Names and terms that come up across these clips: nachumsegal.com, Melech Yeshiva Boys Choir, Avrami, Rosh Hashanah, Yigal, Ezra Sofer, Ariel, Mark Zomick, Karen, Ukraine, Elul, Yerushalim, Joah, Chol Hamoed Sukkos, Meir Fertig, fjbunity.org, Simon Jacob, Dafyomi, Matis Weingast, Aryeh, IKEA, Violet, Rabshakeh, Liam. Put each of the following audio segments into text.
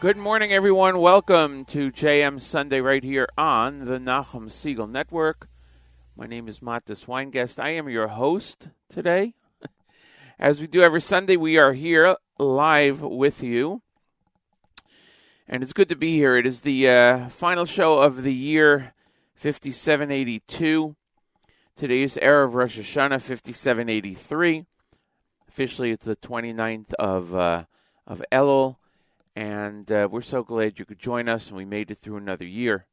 Good morning, everyone. Welcome to JM Sunday right here on the Nachum Segal Network. My name is Matis Weingast. I am your host today. As we do every Sunday, we are here live with you. And it's good to be here. It is the final show of the year 5782. Today is Erev Rosh Hashanah 5783. Officially, it's the 29th of Elul. And we're so glad you could join us, and we made it through another year.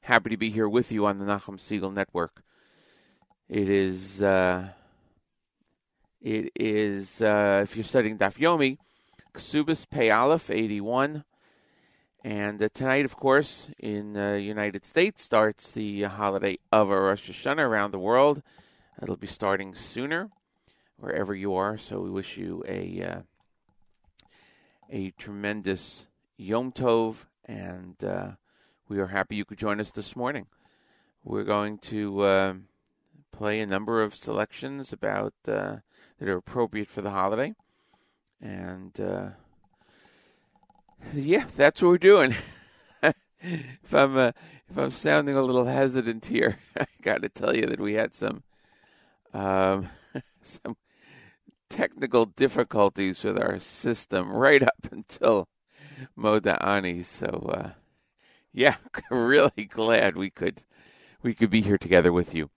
Happy to be here with you on the Nachum Segal Network. It is if you're studying Dafyomi, Kesubos Pei Aleph 81. And tonight, of course, in the United States starts the holiday of Rosh Hashanah around the world. It'll be starting sooner, wherever you are, so we wish you a tremendous Yom Tov, and we are happy you could join us this morning. We're going to play a number of selections about that are appropriate for the holiday, and yeah, that's what we're doing. If I'm sounding a little hesitant here, I got to tell you that we had some technical difficulties with our system right up until Moda'ani. So, yeah, really glad we could be here together with you.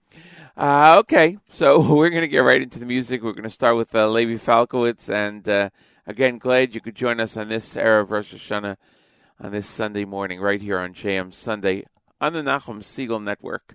Okay, so we're going to get right into the music. We're going to start with Levi Falkowitz. And, again, glad you could join us on this Erev Rosh Hashanah on this Sunday morning right here on JM Sunday on the Nachum Segal Network.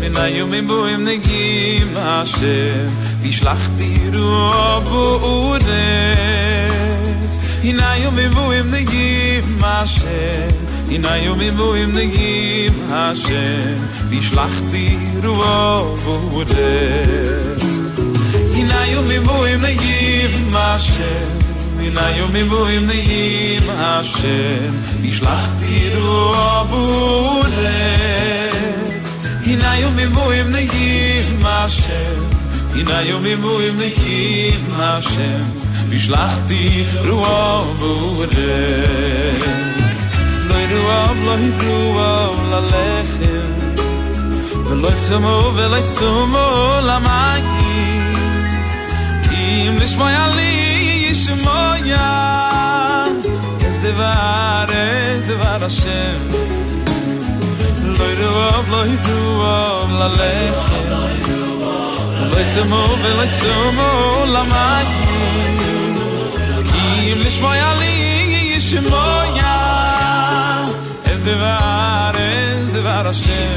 Minayomim boim negim Hashem Vishlachti robo uretz Hinayomim boim negim Hashem Hinayomim boim negim Hashem Vishlachti robo uretz Hinayomim boim negim Hashem Hinayomim boim negim Hashem Vishlachti robo uretz In a yom yom negim Hashem In a yom yom negim Hashem Bishlachti ruah v'uretz Loi ruah loi ruah l'lechem V'loi tzumo v'loi tzumo l'mayim Ki im nishmoya li yishmoya Ez devar Hashem Loi ruov, loi ruov, la lechem Loi tzumo, veloi tzumo, la mayim Ki im lishmoi ali, yishmoya ez devar Hashem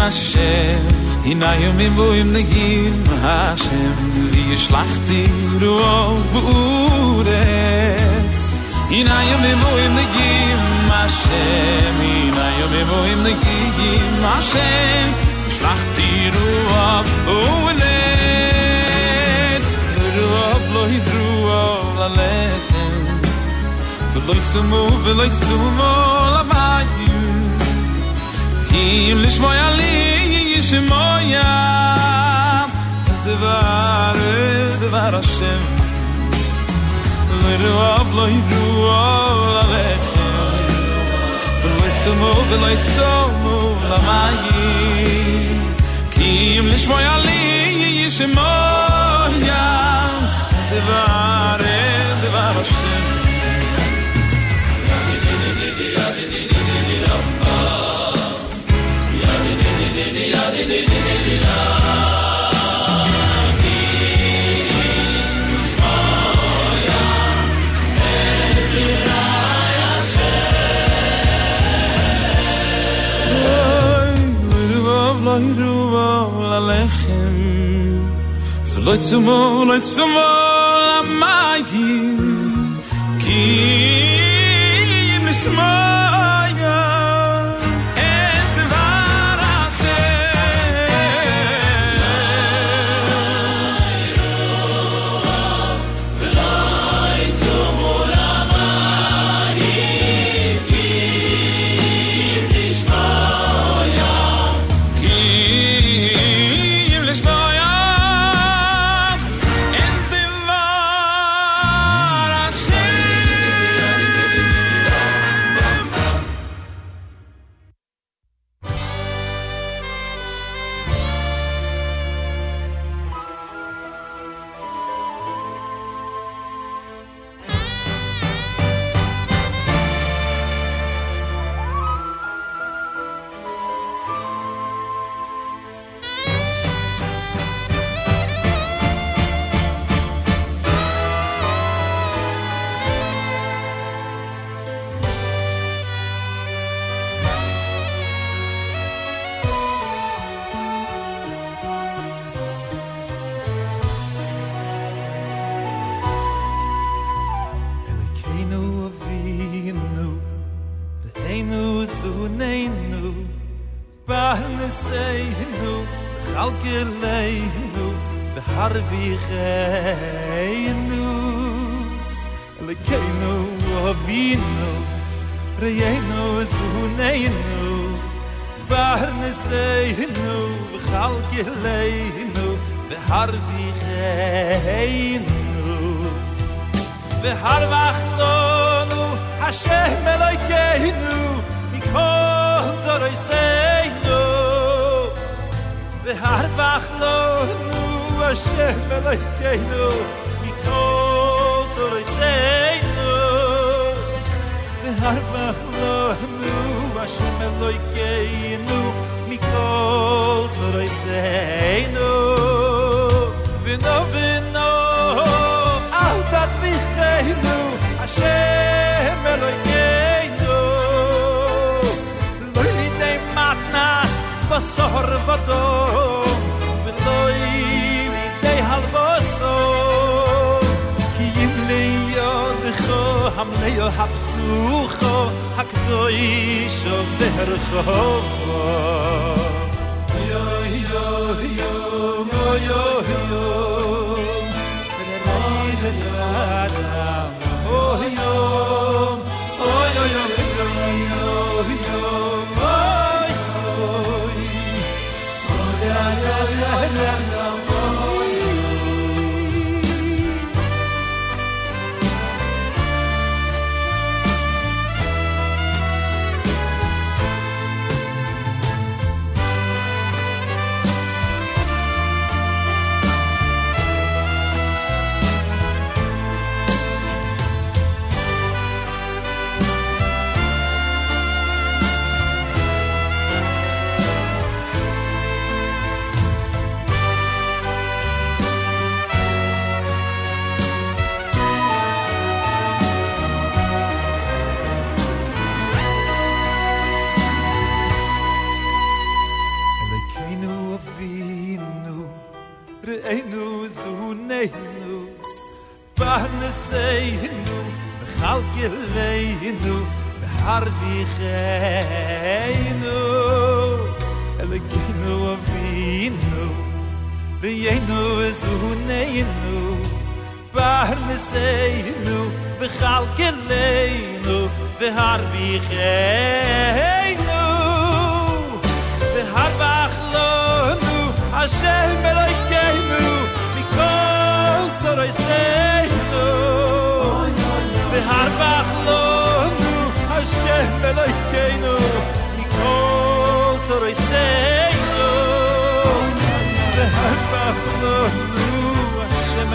Hashem, hinayom yom negim Hashem, vishlachti ruah v'uretz. Hinayom yom negim Hashem, hinayom yom negim Hashem, vishlachti ruah v'uretz. Ruah loy ruah lalechem, v'loy tzumo lamayim. Kim lishmoya li yishmoya Hashem Elokeinu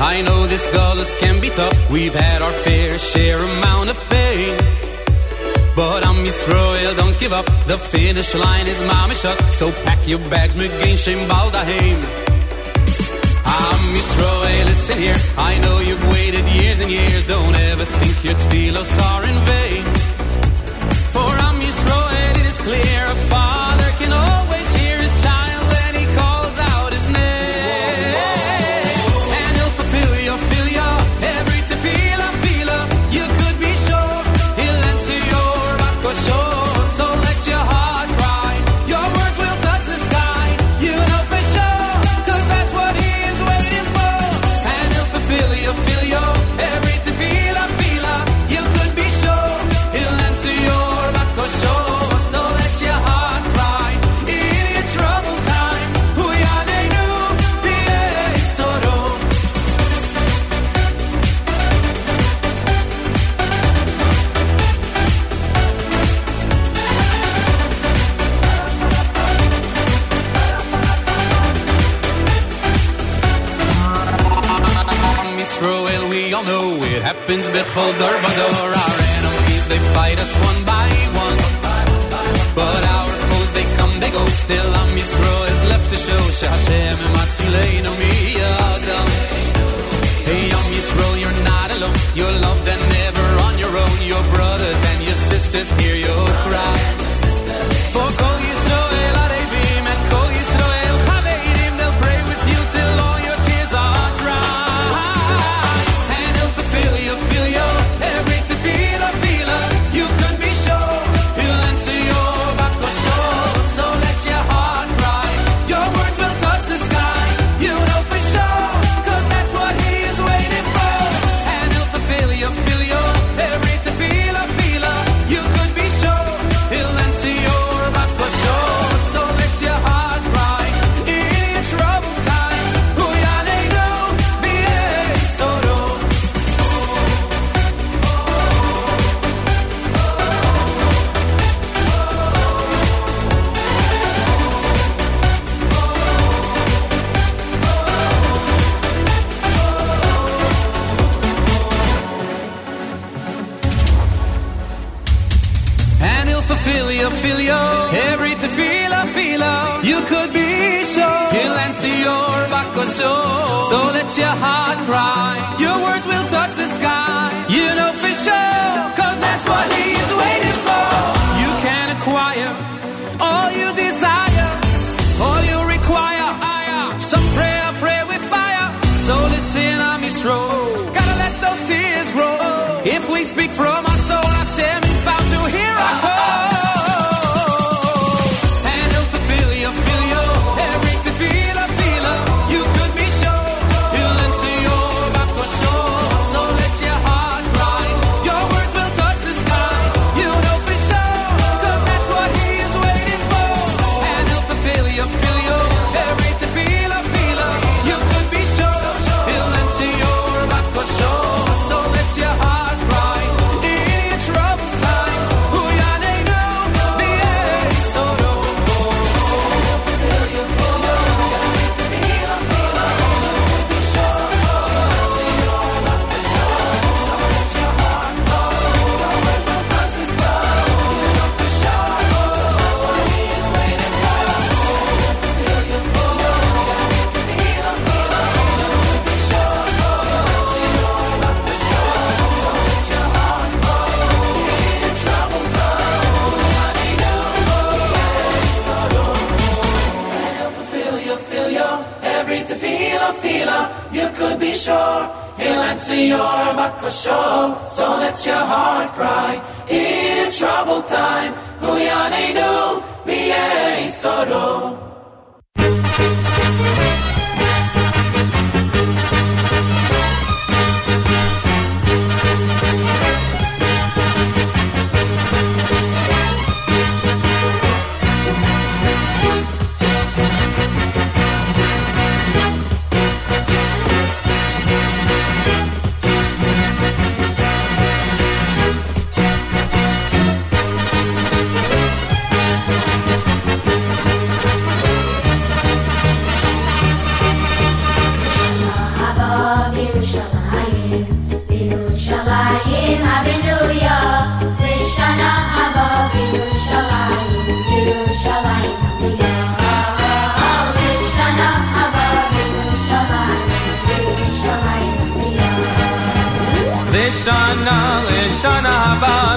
I know this galus can be tough. We've had our fair share amount of pain, but Am Yisroel don't give up. The finish line is mamish up. So pack your bags, megein shem bal daheim. Am Yisroel, listen here. I know you've waited years and years. Don't ever think your tefillos are in vain. For Am Yisroel, it is clear a father can always hear his child when he calls out his name. Bechol dor v'dor, our enemies they fight us one by one, but our foes they come, they go. Still, Am Yisroel is left to show sheHashem matzileinu miyadam. Hey, Am Yisroel, you're not alone. You're loved and never on your own. Your brothers and your sisters hear your cry. For Kol Yisroel Arevim and Kol Yisroel Chaveirim, they'll pray with you till all your tears are dry. So let your heart cry. Your words will touch the sky. You know for sure, cause that's what he is waiting for. You can acquire all you desire, all you require. Some prayer with fire. So listen, Am Yisroel, gotta let those tears truth we speak from our soul. Hashem is bound to hear our call, and He'll fulfill your every tefillah. You could be sure He'll answer your bakashot. So let your heart cry. Your words will touch the sky. You know for sure, 'cause that's what He is waiting for, and He'll fulfill your every tefillah. You could be sure He'll answer your bakashot. Sure, He'll answer your bakasho, so let your heart cry. In a troubled time, huyanenu b'yei soro.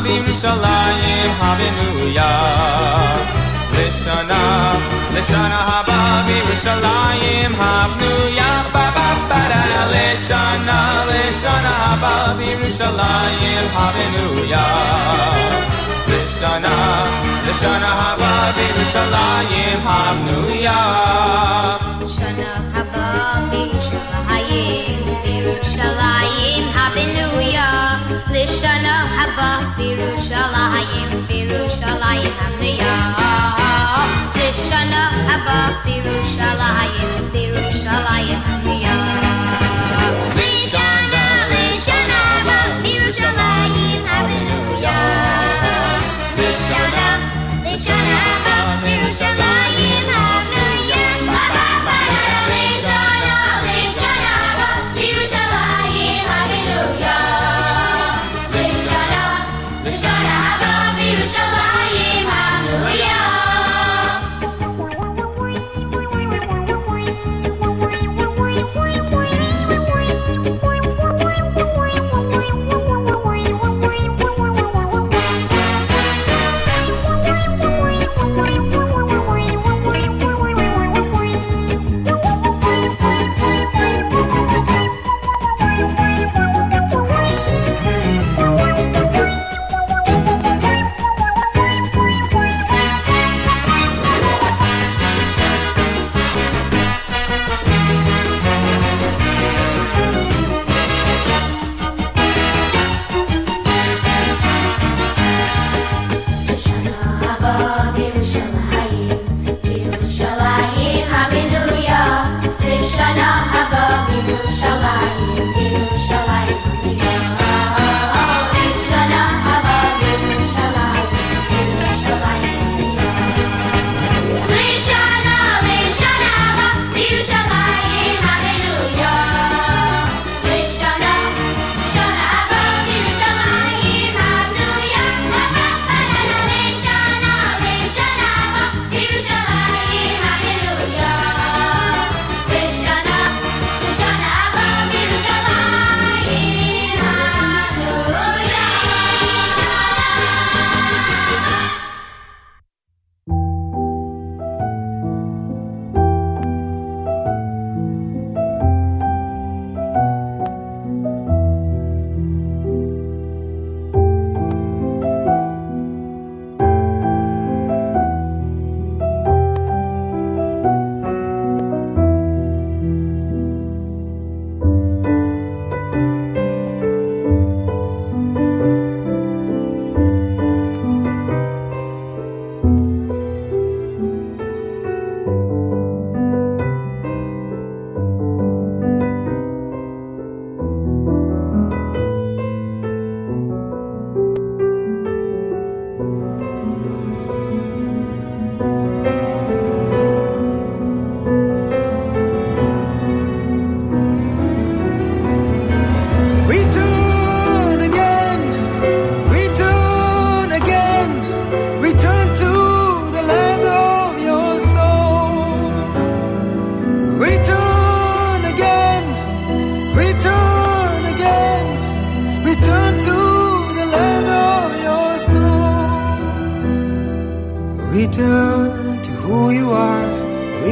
Lishana haba b'Yerushalayim havenuya. Lishana haba b'Yerushalayim havenuya. Lishana haba b'Yerushalayim havenuya. Lishana haba b'Yerushalayim havenuya. Lishana haba b'Yerushalayim Yerushalayim havenuya. Lishana haba b'Yerushalayim Yerushalayim havenuya. Lishana haba b'Yerushalayim Yerushalayim havenuya. Lishana haba b'Yerushalayim havenuya. Lishana haba b'Yerushalayim havenuya. Lishana haba b'Yerushalayim havenuya. Lishana haba b'Yerushalayim havenuya.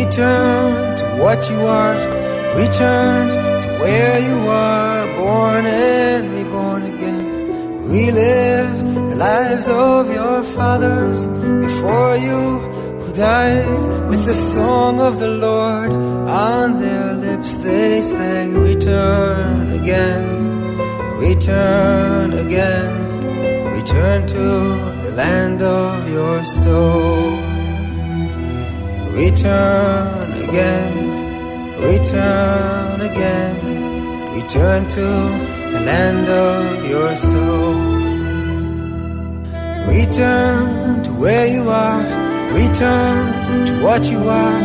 Return to what you are. Return to where you are. Born and reborn again. Relive the lives of your fathers before you, who died with the song of the Lord on their lips. They sang, return again, return again, return to the land of your soul. Return again, return again, return to the land of your soul. Return to where you are, return to what you are,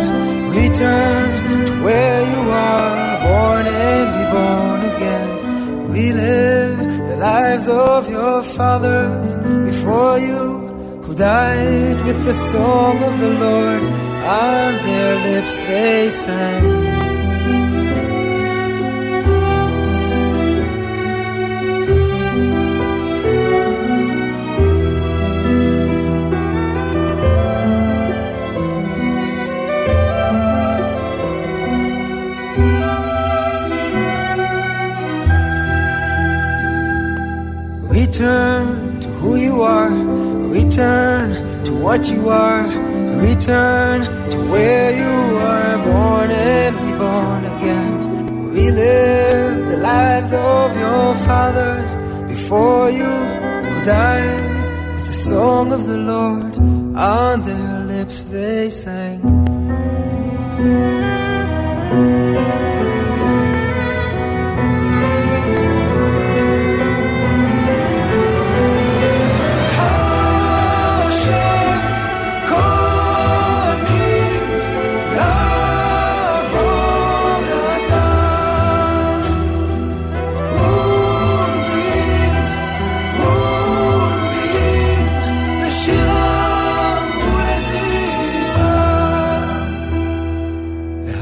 return to where you are, born and reborn again. Relive the lives of your fathers before you, who died with the song of the Lord. On their lips they sang. Return to who you are, return to what you are. Return to where you were born and reborn again. Relive the lives of your fathers before you, who died with the song of the Lord on their lips they sang.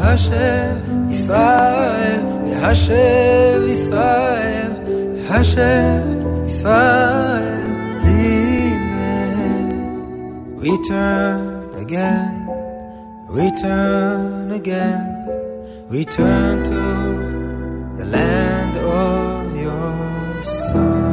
Hashem Israel, Hashem Israel, Hashem Israel, Live. Return again, return again, return to the land of your soul.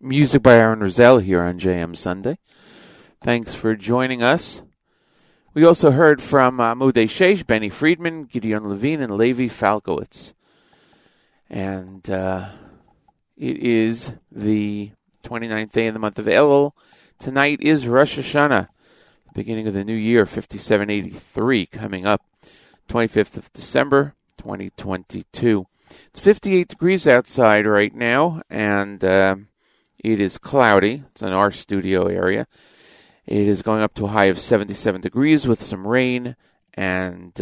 Music by Aaron Rizal here on JM Sunday. Thanks for joining us. We also heard from Amu DeShesh, Benny Friedman, Gideon Levine, and Levi Falkowitz. And it is the 29th day of the month of Elul. Tonight is Rosh Hashanah, the beginning of the new year, 5783, coming up 25th of December, 2022. It's 58 degrees outside right now, and it is cloudy. It's in our studio area. It is going up to a high of 77 degrees with some rain and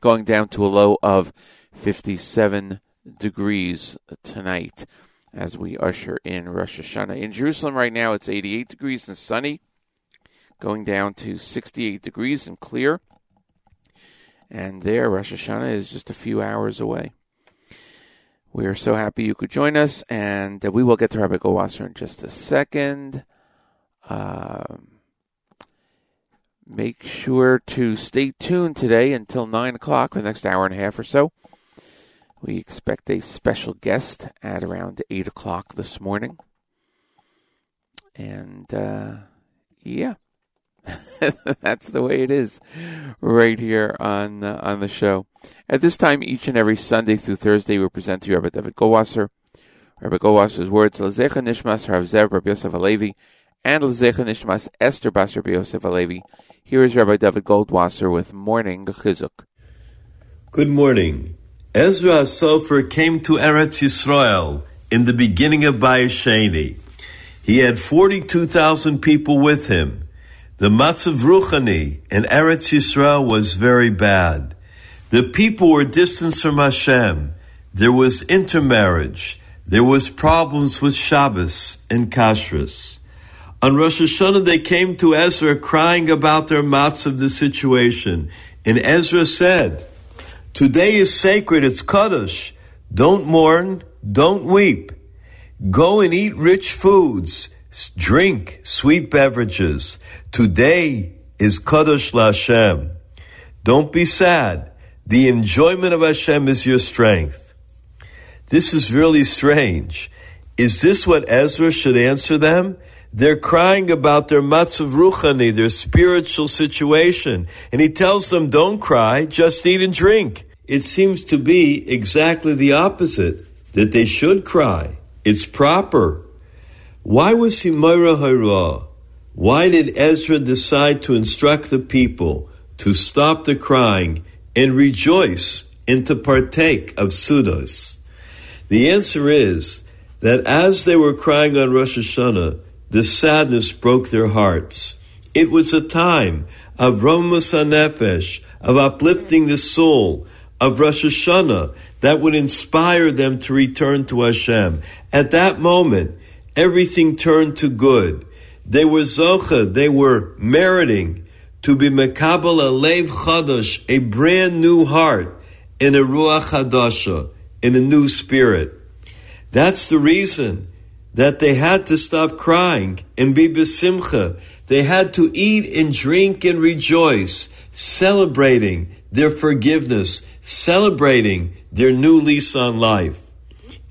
going down to a low of 57 degrees tonight as we usher in Rosh Hashanah. In Jerusalem right now, it's 88 degrees and sunny, going down to 68 degrees and clear. And there, Rosh Hashanah is just a few hours away. We are so happy you could join us, and we will get to Rabbi Goldwasser in just a second. Make sure to stay tuned today until 9 o'clock for the next hour and a half or so. We expect a special guest at around 8 o'clock this morning. And, yeah, that's the way it is right here on the show. At this time, each and every Sunday through Thursday, we present to you Rabbi David Goldwasser, Rabbi Goldwasser's words, L'zecha Nishmas Rav Zev Rabbi Yosef Halevi, and L'zecha Nishmas Esther Bas Rabbi Yosef Halevi. Here is Rabbi David Goldwasser with Morning Chizuk. Good morning. Ezra Sofer came to Eretz Yisrael in the beginning of Bayesheni. He had 42,000 people with him. The Matzav Ruchani in Eretz Yisrael was very bad. The people were distanced from Hashem. There was intermarriage. There was problems with Shabbos and Kashrus. On Rosh Hashanah, they came to Ezra crying about their matzav, the situation. And Ezra said, Today is sacred, it's Kaddosh. Don't mourn, don't weep. Go and eat rich foods, drink sweet beverages. Today is Kaddosh LaHashem. Don't be sad. The enjoyment of Hashem is your strength. This is really strange. Is this what Ezra should answer them? They're crying about their matzav ruchani, their spiritual situation. And he tells them, don't cry, just eat and drink. It seems to be exactly the opposite, that they should cry. It's proper. Why was he Moira Hara? Why did Ezra decide to instruct the people to stop the crying and rejoice and to partake of Sudos? The answer is that as they were crying on Rosh Hashanah, the sadness broke their hearts. It was a time of Romus HaNefesh, of uplifting the soul, of Rosh Hashanah, that would inspire them to return to Hashem. At that moment, everything turned to good. They were zocha, they were meriting to be mekabel a lev chadash, a brand new heart, in a ruach hadasha, in a new spirit. That's the reason that they had to stop crying and be besimcha. They had to eat and drink and rejoice, celebrating their forgiveness, celebrating their new lease on life.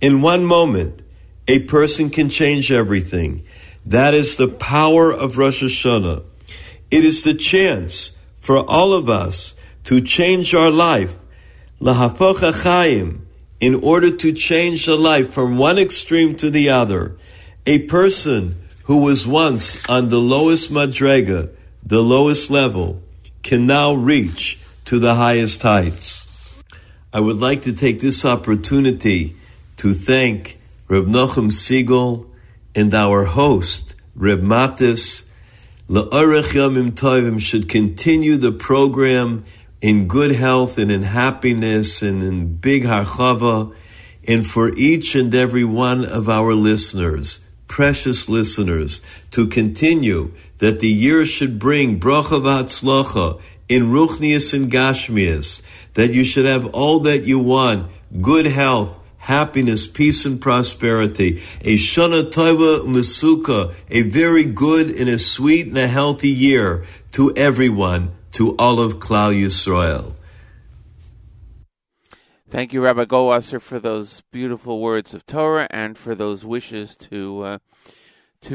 In one moment, a person can change everything. That is the power of Rosh Hashanah. It is the chance for all of us to change our life, lahapoch hachayim, in order to change the life from one extreme to the other. A person who was once on the lowest madrega, the lowest level, can now reach to the highest heights. I would like to take this opportunity to thank Reb Nachum Segal and our host, Reb Matis. Le'orech Yomim Tovim should continue the program in good health and in happiness and in big harchava, and for each and every one of our listeners, precious listeners, to continue that the year should bring bracha v'hatzlocha in ruchnius and gashmius, that you should have all that you want, good health, happiness, peace and prosperity, a shana tova u'masuka, a very good and a sweet and a healthy year to everyone, to all of Klal Yisrael. Thank you, Rabbi Goldwasser, for those beautiful words of Torah and for those wishes to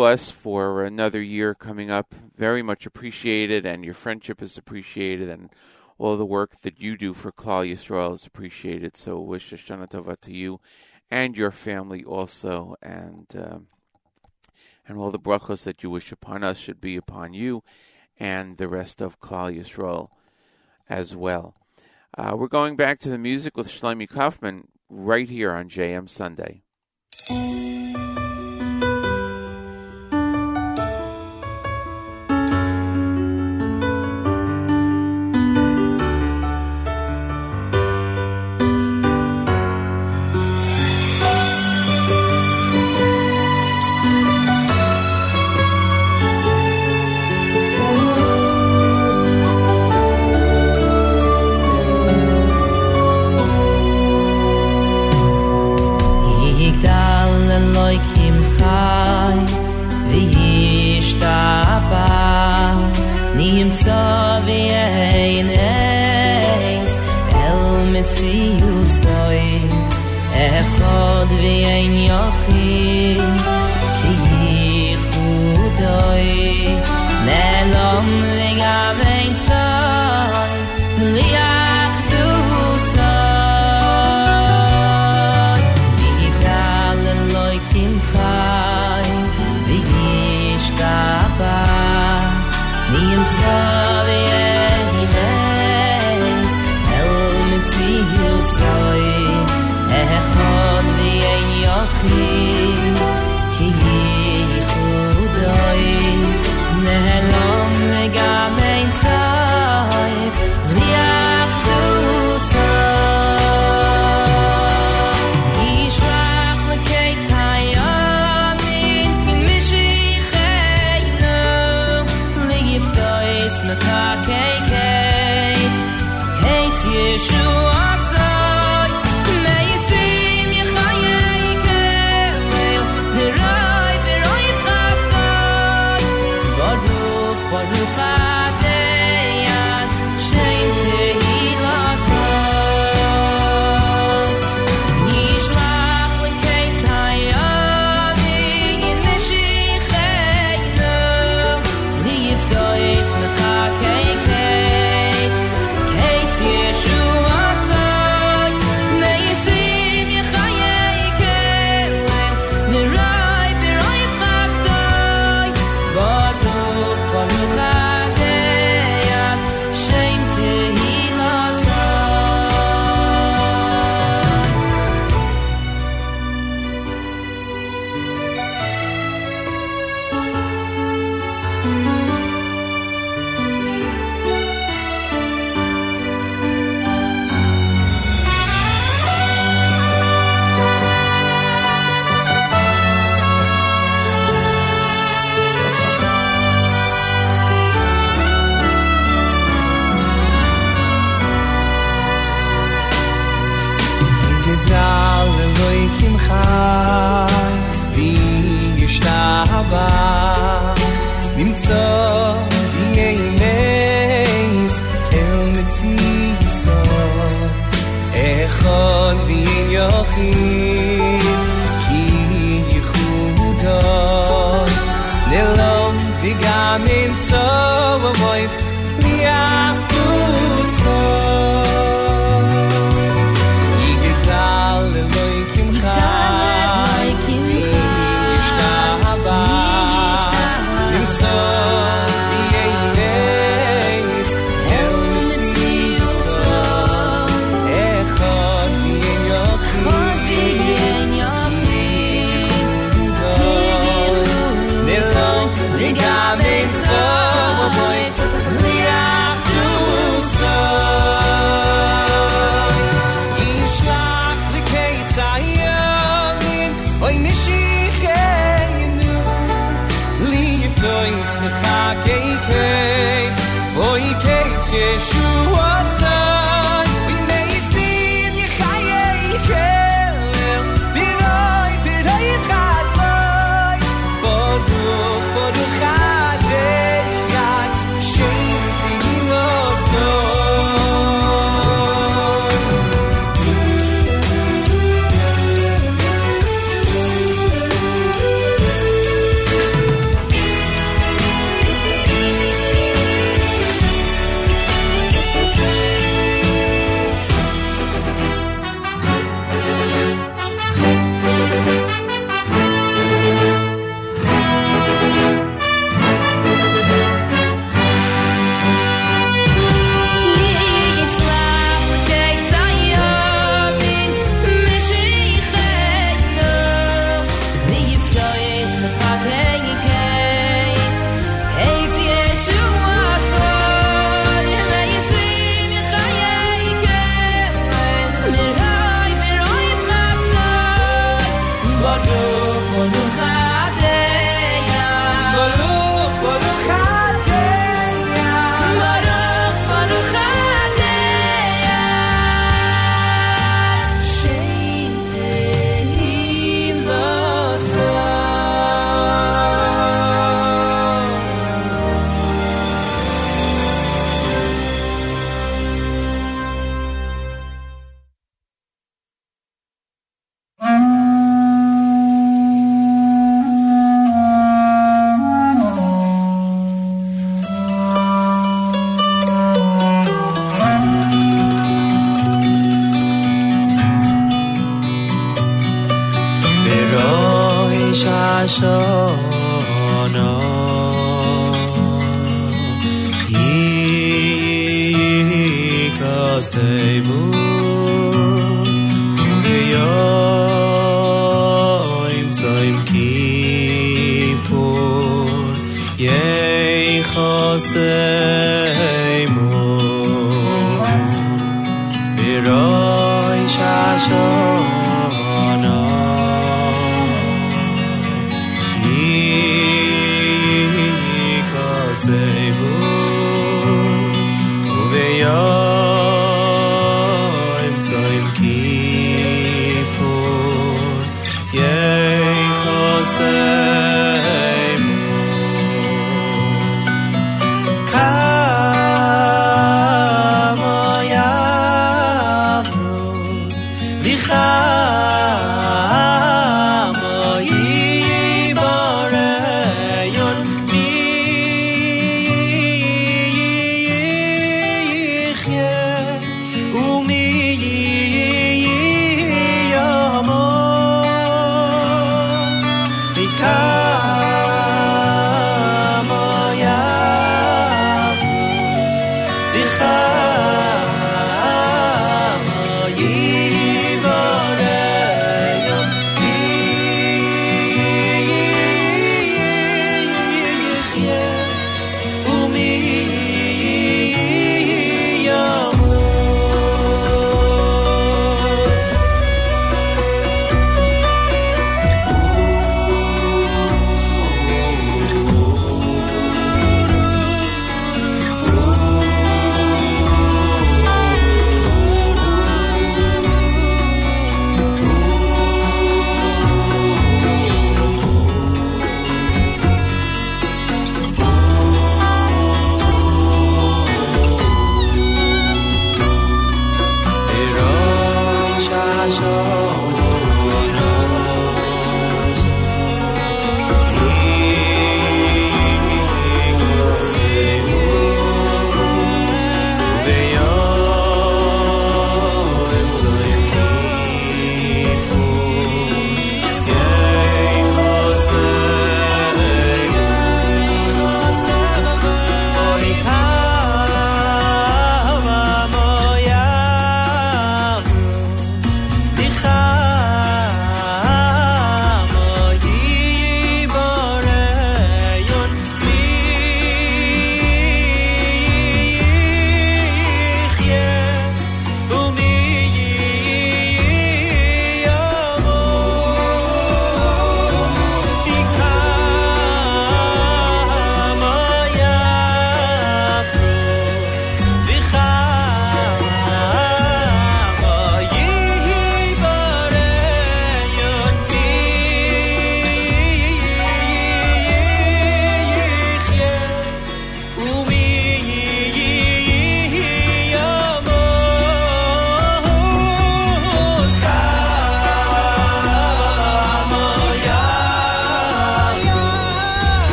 us for another year coming up. Very much appreciated, and your friendship is appreciated, and all the work that you do for Klal Yisrael is appreciated. So wish Hashanah Tova to you and your family also, and all the brachos that you wish upon us should be upon you and the rest of Klal Yisrael as well. We're going back to the music with Shlomi Kaufman right here on JM Sunday. Hey, Yeshua.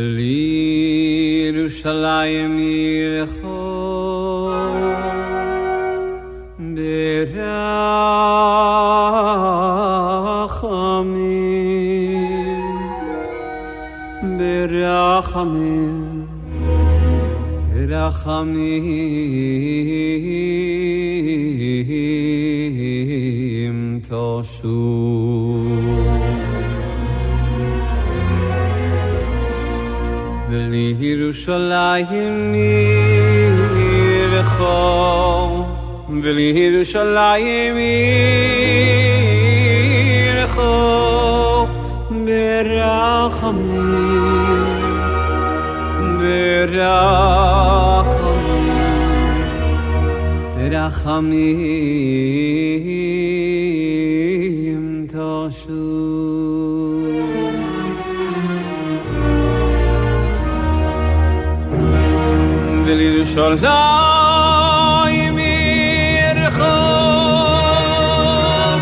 אל ירושלים ילכו ברחמים, ברחמים, ברחמים תשוב. ולירושלים ילכו, ולירושלים ילכו ברחמים, ברחמים, ברחמים תשוב. Yerushalayim irchom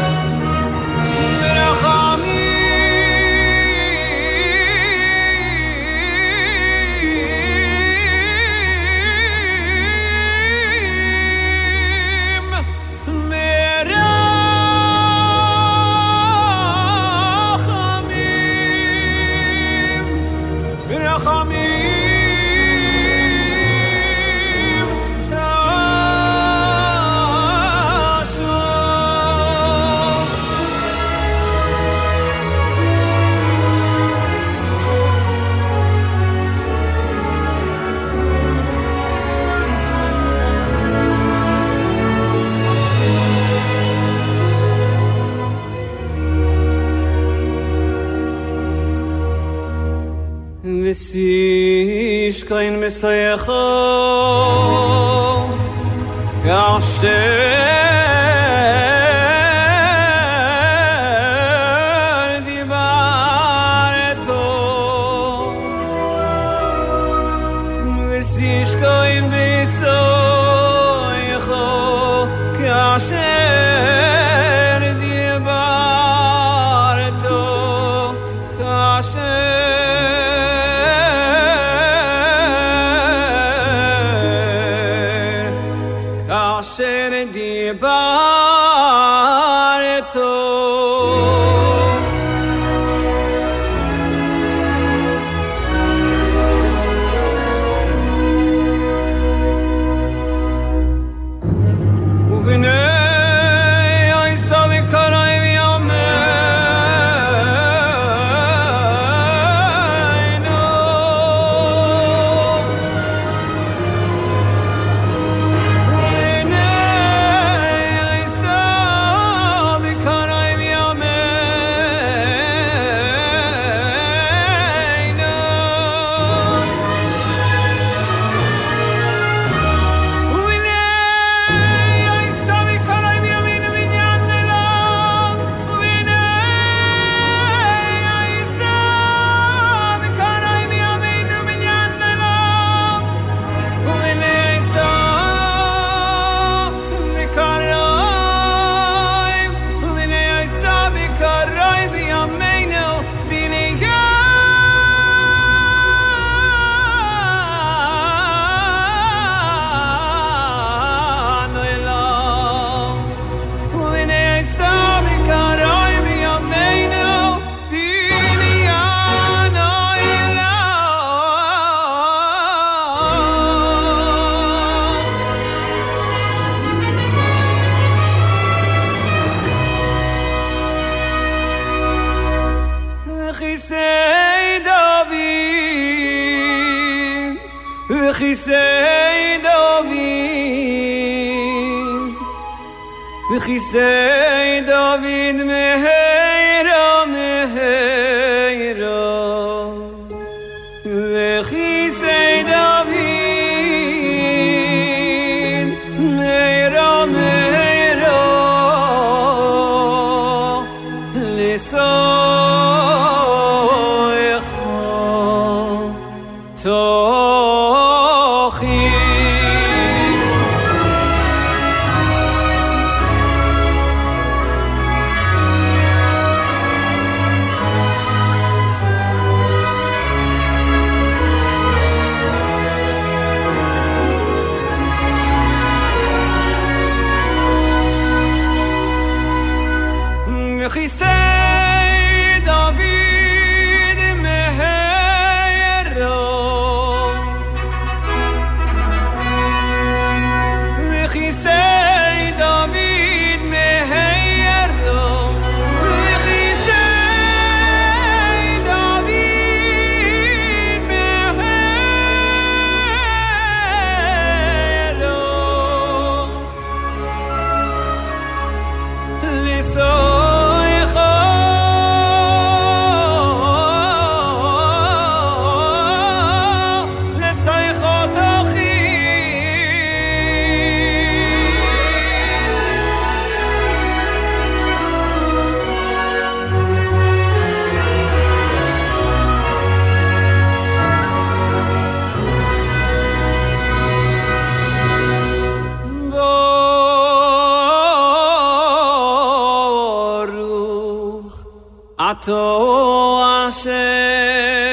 berachamim, berachamim, berachamim. V'sish kain mesayecha k'asher dibareto V'sish kain mesayecha k'asher dibareto k'asher Say David meheira meheira Vechi say David meheira meheira Lesoecha tochi ato Hashem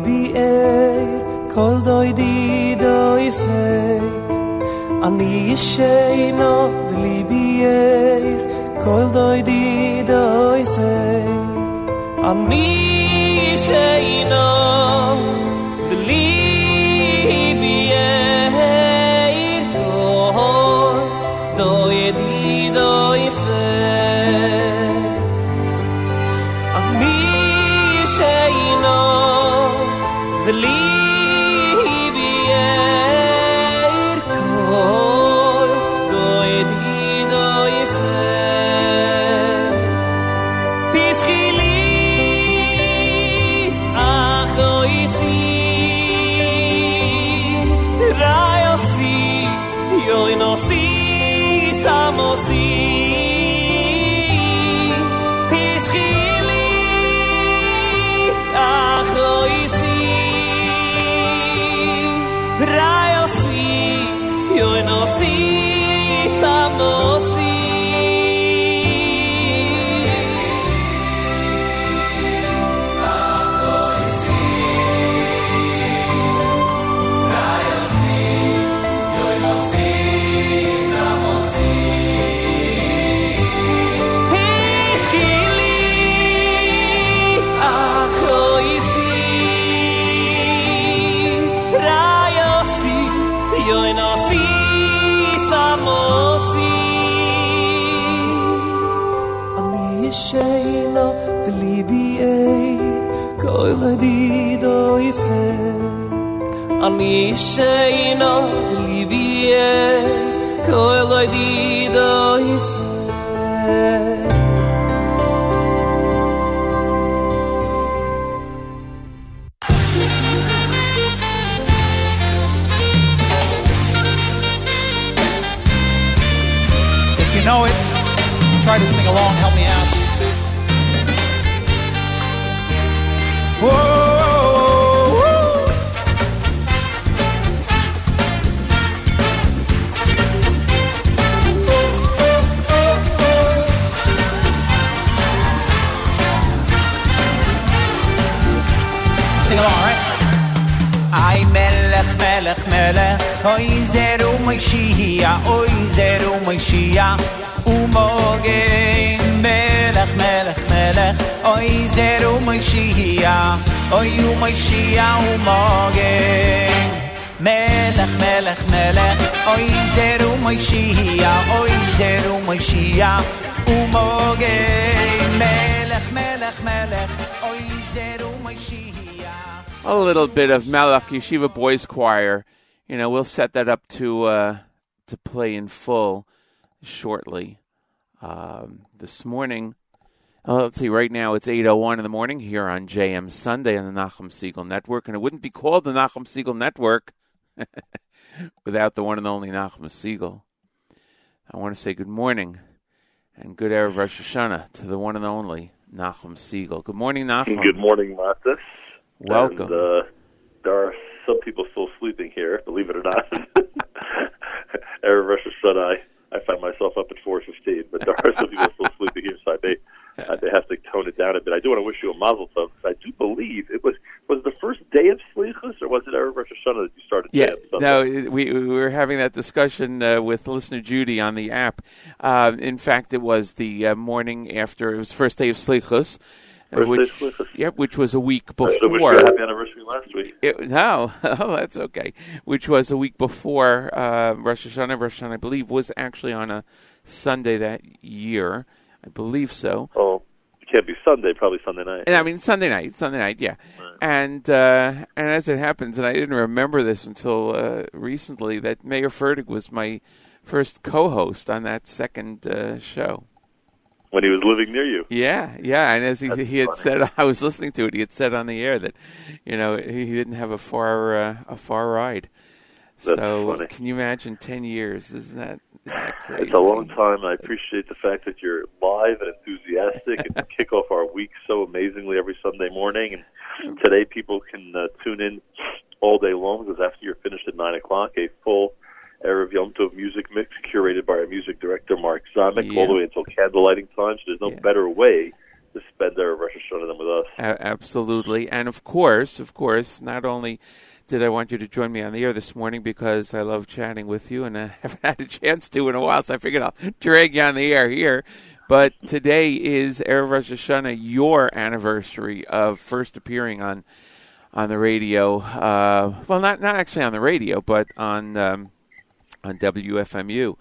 BBA kol doy di doy fake ani yesheno dli BBA kol doy di doy fake ani yesheno dli BBA kol doy di doy fake ani yesheno the libier kor doy fe dis khili akhoisi rayosi yo no si samosi si samosi ani sheino libie kol di doif if you know it, try to sing along, help me out. Whoa. Melech, Melech, Oizer u'Moshiach, Oizer u'Moshiach, u'Mogen. Melech, Melech, Melech, Oizer u'Moshiach, Oy u'Moshiach, u'Mogen. Melech, Melech, Melech, Oizer u'Moshiach, Oizer u'Moshiach, u'Mogen. Melech, Melech, Melech, Oizer u'Moshiach. A little bit of Melech Yeshiva Boys Choir. You know, we'll set that up to play in full shortly. This morning, let's see, right now it's 8:01 in the morning here on JM Sunday on the Nachum Segal Network. And it wouldn't be called the Nachum Segal Network without the one and only Nachum Segal. I want to say good morning and good Erev Rosh Hashanah to the one and only Nachum Segal. Good morning, Nachum. Good morning, Matis. Welcome. And, there are some people still sleeping here, believe it or not. Erev Rosh Hashanah, I find myself up at 4:15, but there are some people still sleeping here, so I may have to tone it down a bit. I do want to wish you a mazel tov, because I do believe it was the first day of Slichus, or was it Erev Rosh Hashanah that you started? Yeah, no, we were having that discussion with listener Judy on the app. In fact, it was the morning after, it was the first day of Slichus. Which was a week before. Happy anniversary last week. That's okay. Which was a week before Rosh Hashanah. Rosh Hashanah, I believe, was actually on a Sunday that year. I believe so. Oh, it can't be Sunday. Probably Sunday night. And I mean Sunday night. Yeah. Right. And as it happens, and I didn't remember this until recently, that Meir Fertig was my first co-host on that second show. When he was living near you. Yeah. And as he had said, I was listening to it, he had said on the air that, you know, he didn't have a far ride. That's so funny. Can you imagine 10 years? Isn't that crazy? It's a long time, and I appreciate the fact that you're live and enthusiastic and kick off our week so amazingly every Sunday morning. And today people can tune in all day long, because after you're finished at 9 o'clock, a full Erev Yom Tov music mix curated by our music director Mark Zomick all the way until candlelighting time. So there's no better way to spend their Rosh Hashanah with us. Absolutely. And of course, not only did I want you to join me on the air this morning because I love chatting with you, and I haven't had a chance to in a while, so I figured I'll drag you on the air here. But today is Erev Rosh Hashanah, your anniversary of first appearing on the radio. Well, not actually on the radio, but on WFMU.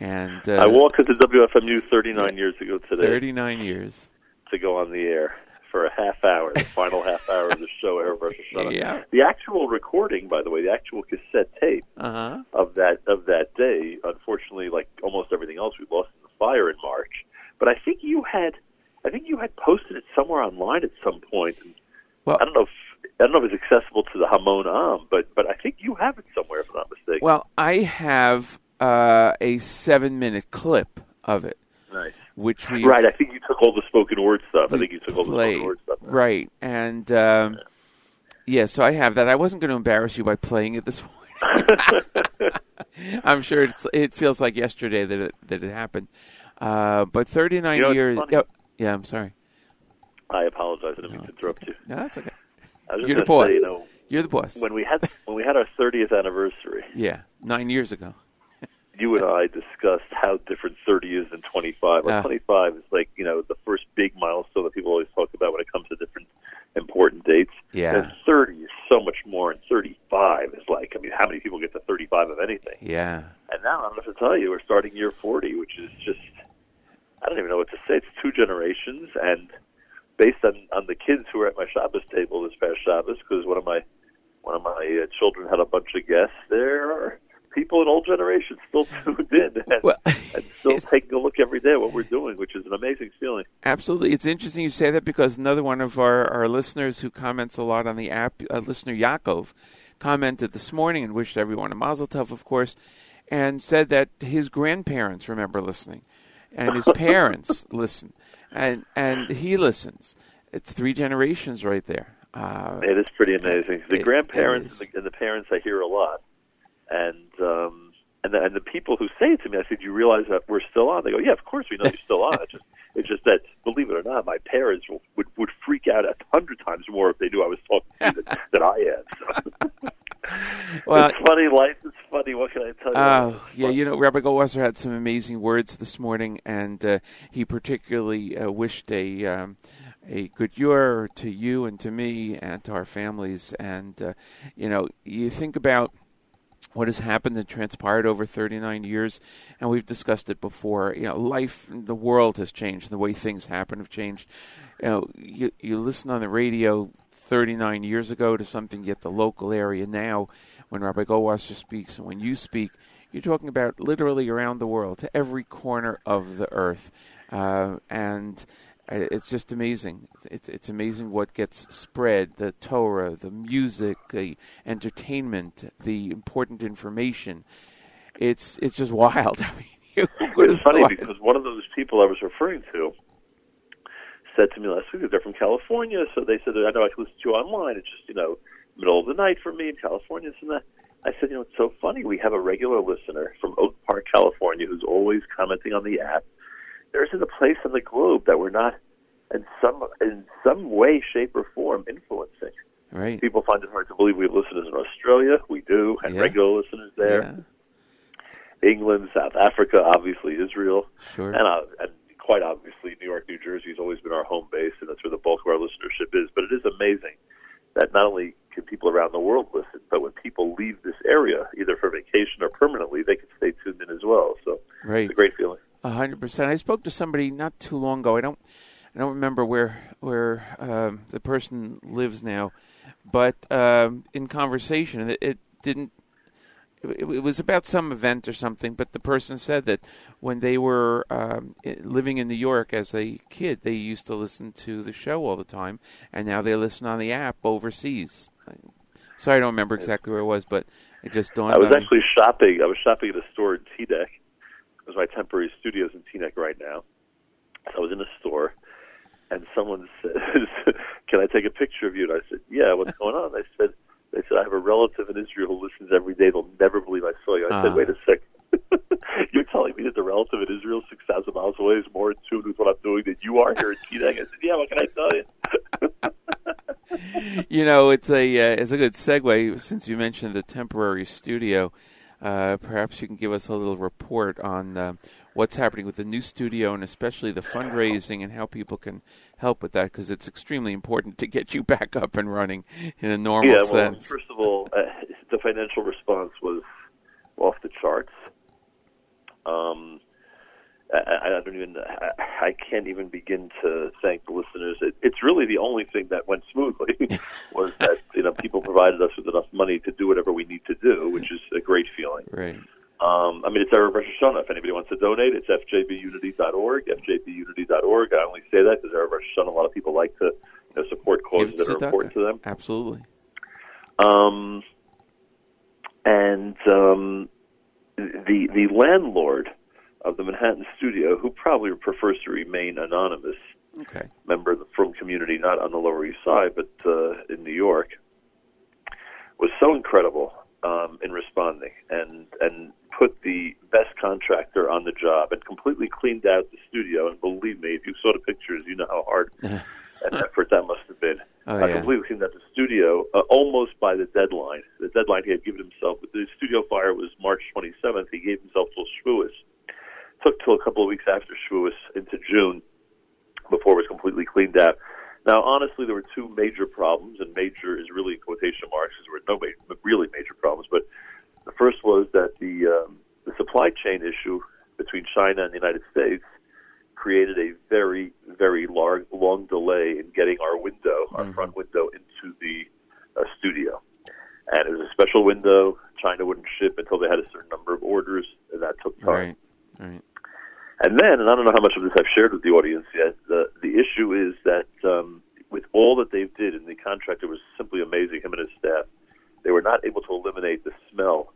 And I walked into WFMU 39 years ago today. 39 years. To go on the air for a half hour, the final half hour of the show, Erev Rosh Hashanah. Yeah. The actual recording, by the way, the actual cassette tape of that day, unfortunately, like almost everything else, we lost in the fire in March. But I think you had posted it somewhere online at some point. And well, I don't know if it's accessible to the Hamon Am, but I think you have it somewhere, if I'm not mistaken. Well, I have a 7-minute clip of it. Nice. Which we right. I think you took all the spoken word stuff. Right. And yeah, so I have that. I wasn't going to embarrass you by playing it this morning. I'm sure it feels like yesterday that it happened. But 39 years. Yeah, I'm sorry. I apologize. I didn't mean to interrupt you. No, that's okay. You're the boss. Say, you're the boss. When we had our 30th anniversary. Yeah, 9 years ago. You and I discussed how different 30 is than 25. Like 25 is like, the first big milestone that people always talk about when it comes to different important dates. Yeah. And 30 is so much more, and 35 is like, how many people get to 35 of anything? Yeah. And now, I don't have to tell you, we're starting year 40, which is just, I don't even know what to say. It's two generations, and based on the kids who were at my Shabbos table this past Shabbos, because one of my children had a bunch of guests there. People in old generations still tuned in and still taking a look every day at what we're doing, which is an amazing feeling. Absolutely. It's interesting you say that because another one of our listeners who comments a lot on the app, listener Yaakov, commented this morning and wished everyone a Mazel Tov, of course, and said that his grandparents remember listening and his parents listen and he listens. It's three generations right there. It is pretty amazing. The grandparents and the parents I hear a lot. And the people who say it to me, I said, "Do you realize that we're still on?" They go, "Yeah, of course we know you're still on." It's just that, believe it or not, my parents would freak out 100 times more if they knew I was talking to them than I am. So. Well, it's funny. Life is funny. What can I tell you? Rabbi Goldwasser had some amazing words this morning, and he particularly wished a good year to you and to me and to our families. And you think about what has happened and transpired over 39 years, and we've discussed it before. Life, the world has changed. The way things happen have changed. You listen on the radio 39 years ago to something at the local area now. When Rabbi Goldwasser speaks and when you speak, you're talking about literally around the world, to every corner of the earth. And it's just amazing. It's amazing what gets spread, the Torah, the music, the entertainment, the important information. It's just wild. It's funny because one of those people I was referring to said to me last week that they're from California, so they said, "I know I can listen to you online. It's just, middle of the night for me in California." And that. I said, it's so funny. We have a regular listener from Oak Park, California, who's always commenting on the app. There isn't a place on the globe that we're not, in some way, shape, or form, influencing. Right. People find it hard to believe we have listeners in Australia. We do, and regular listeners there. Yeah. England, South Africa, obviously Israel. Sure. And quite obviously, New York, New Jersey has always been our home base, and that's where the bulk of our listenership is. But it is amazing that not only can people around the world listen, but when people leave this area, either for vacation or permanently, they can stay tuned in as well. So it's a great feeling. 100%. I spoke to somebody not too long ago. I don't remember where the person lives now, but in conversation, it was about some event or something. But the person said that when they were living in New York as a kid, they used to listen to the show all the time, and now they listen on the app overseas. Sorry, I don't remember exactly where it was, but it just dawned on me. I was shopping at a store in Teaneck. It was my temporary studios in Teaneck right now. So I was in a store, and someone says, "Can I take a picture of you?" And I said, "Yeah, what's going on?" They said, "I have a relative in Israel who listens every day. They'll never believe I saw you." I said, "Wait a second. You're telling me that the relative in Israel 6,000 miles away is more in tune with what I'm doing than you are here in Teaneck?" I said, "Yeah, what can I You know, it's a good segue. Since you mentioned the temporary studio, perhaps you can give us a little report on what's happening with the new studio, and especially the fundraising and how people can help with that, because it's extremely important to get you back up and running in a normal sense. Well, first of all, the financial response was off the charts. I can't even begin to thank the listeners. It's really the only thing that went smoothly was that, you know, people provided us with enough money to do whatever we need to do, which is a great feeling. Right. It's our Rosh Hashanah. If anybody wants to donate, it's fjbunity.org, fjbunity.org. I only say that because our Rosh Hashanah, a lot of people like to support causes that are important to them. Absolutely. The landlord of the Manhattan studio, who probably prefers to remain anonymous, member of the Frum community, not on the Lower East Side, but in New York, was so incredible in responding and put the best contractor on the job and completely cleaned out the studio. And believe me, if you saw the pictures, you know how hard an effort that must have been. Completely cleaned out the studio almost by the deadline. The deadline he had given himself. The studio fire was March 27th. He gave himself till Shavuos. Took till a couple of weeks after Shavuos into June before it was completely cleaned out. Now, honestly, there were two major problems, and major is really in quotation marks because there were no really major problems. But the first was that the supply chain issue between China and the United States created a very, very long delay in getting our window, our front window, into the studio. And it was a special window. China wouldn't ship until they had a certain number of orders, and that took time. Right. And then, and I don't know how much of this I've shared with the audience yet, the issue is that with all that they did, and the contractor was simply amazing, him and his staff, they were not able to eliminate the smell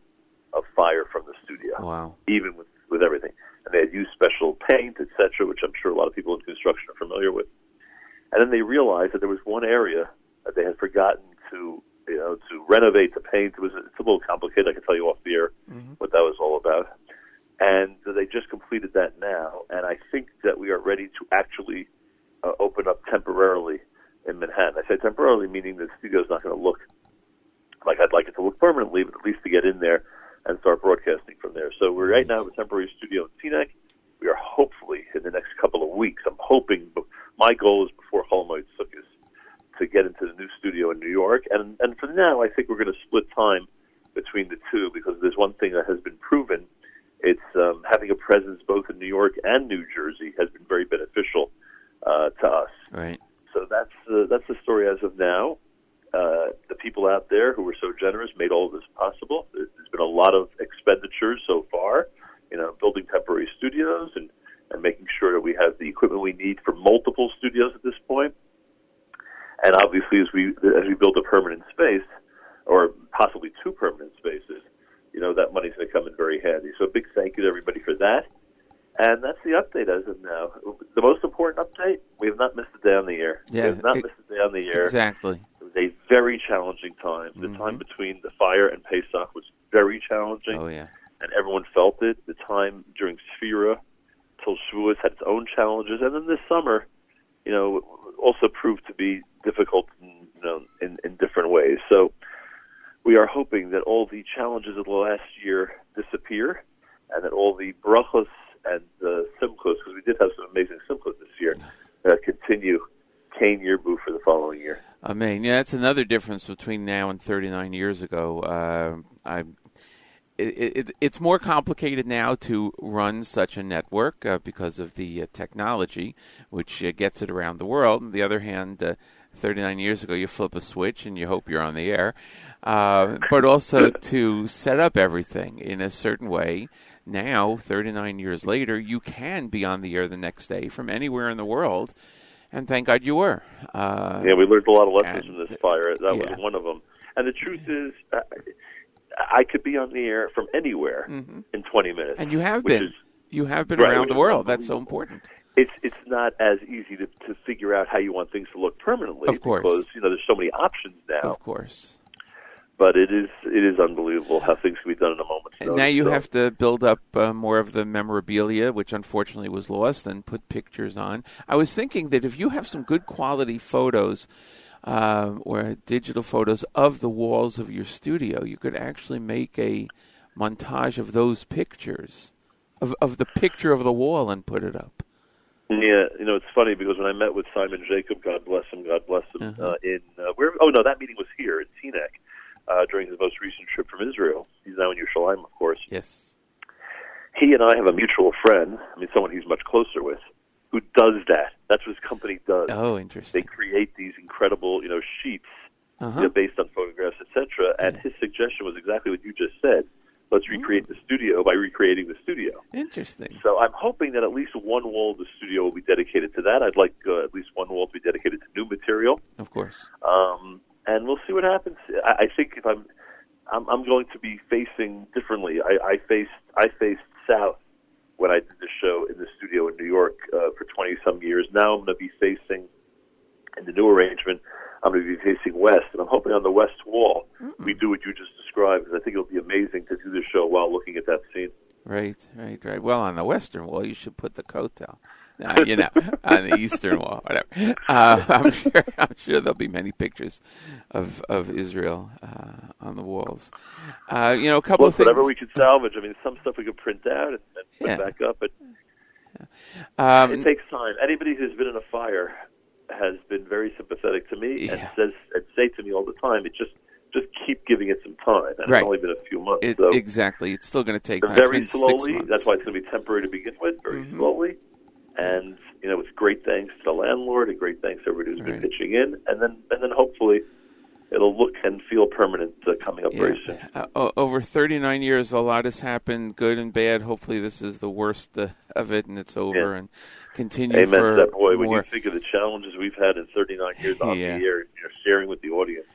of fire from the studio, even with everything. And they had used special paint, et cetera, which I'm sure a lot of people in construction are familiar with. And then they realized that there was one area that they had forgotten to renovate, to paint. It's a little complicated. I can tell you off the air what that was all about. And they just completed that now, and I think that we are ready to actually open up temporarily in Manhattan. I say temporarily, meaning the studio's not going to look like I'd like it to look permanently, but at least to get in there and start broadcasting from there. So we're right now have a temporary studio in Teaneck. We are hopefully in the next couple of weeks. I'm hoping, but my goal is before Chol Hamoed Sukkos to get into the new studio in New York. And for now, I think we're going to split time between the two because there's one thing that has been proven. It's having a presence both in New York and New Jersey has been very beneficial to us. Right. So that's the story as of now. The people out there who were so generous made all of this possible. There's been a lot of expenditures so far, building temporary studios and making sure that we have the equipment we need for multiple studios at this point. And obviously, as we build a permanent space, or possibly two permanent spaces, that money's going to come in very handy. So a big thank you to everybody for that. And that's the update as of now. The most important update, we have not missed a day on the air. Yeah, we have not missed a day on the air. Exactly. It was a very challenging time. The time between the fire and Pesach was very challenging. Oh, yeah. And everyone felt it. The time during Sefirah till Shavuos had its own challenges. And then this summer, also proved to be difficult in different ways. So we are hoping that all the challenges of the last year disappear and that all the brachos and the simchos, because we did have some amazing simchos this year, continue Kane Yearbu for the following year. Amen. Yeah, that's another difference between now and 39 years ago. It's more complicated now to run such a network because of the technology, which gets it around the world. On the other hand, 39 years ago, you flip a switch and you hope you're on the air. But also to set up everything in a certain way. Now, 39 years later, you can be on the air the next day from anywhere in the world. And thank God you were. We learned a lot of lessons from this fire. That was one of them. And the truth is, I could be on the air from anywhere in 20 minutes. And you have been. You have been around the world. That's so important. It's not as easy to figure out how you want things to look permanently. Of course. Because, there's so many options now. Of course. But it is unbelievable how things can be done in a moment. And now you have to build up more of the memorabilia, which unfortunately was lost, and put pictures on. I was thinking that if you have some good quality photos or digital photos of the walls of your studio. You could actually make a montage of those pictures, of the picture of the wall, and put it up. Yeah, you know, it's funny because when I met with Simon Jacob, God bless him, uh-huh. That meeting was here in Teaneck during his most recent trip from Israel. He's now in Yerushalim, of course. Yes. He and I have a mutual friend, someone he's much closer with, who does that. That's what his company does. Oh, interesting. They create these incredible, sheets uh-huh. Based on photographs, etc. And yeah. His suggestion was exactly what you just said. Let's recreate the studio by recreating the studio. Interesting. So I'm hoping that at least one wall of the studio will be dedicated to that. I'd like at least one wall to be dedicated to new material. Of course. And we'll see what happens. I think if I'm going to be facing differently. I faced south when I did the show in the studio in New York for 20-some years. Now I'm going to be facing, in the new arrangement, I'm going to be facing west, and I'm hoping on the west wall we do what you just described, because I think it'll be amazing to do this show while looking at that scene. Right. Well, on the western wall, you should put the coattail. Now, on the eastern wall, whatever. I'm sure there'll be many pictures of Israel on the walls. A couple of things. Whatever we could salvage. Some stuff we could print out and put back up. But it takes time. Anybody who's been in a fire has been very sympathetic to me and says and say to me all the time, it just keep giving it some time. And It's only been a few months. Exactly. It's still going to take time. Very slowly. That's why it's going to be temporary to begin with, very slowly. And, it's great thanks to the landlord and great thanks to everybody who's been pitching in. And then hopefully it'll look and feel permanent coming up very soon. Over 39 years, a lot has happened, good and bad. Hopefully this is the worst of it and it's over and continue. Amen for to that, boy. More. When you think of the challenges we've had in 39 years on the air, sharing with the audience,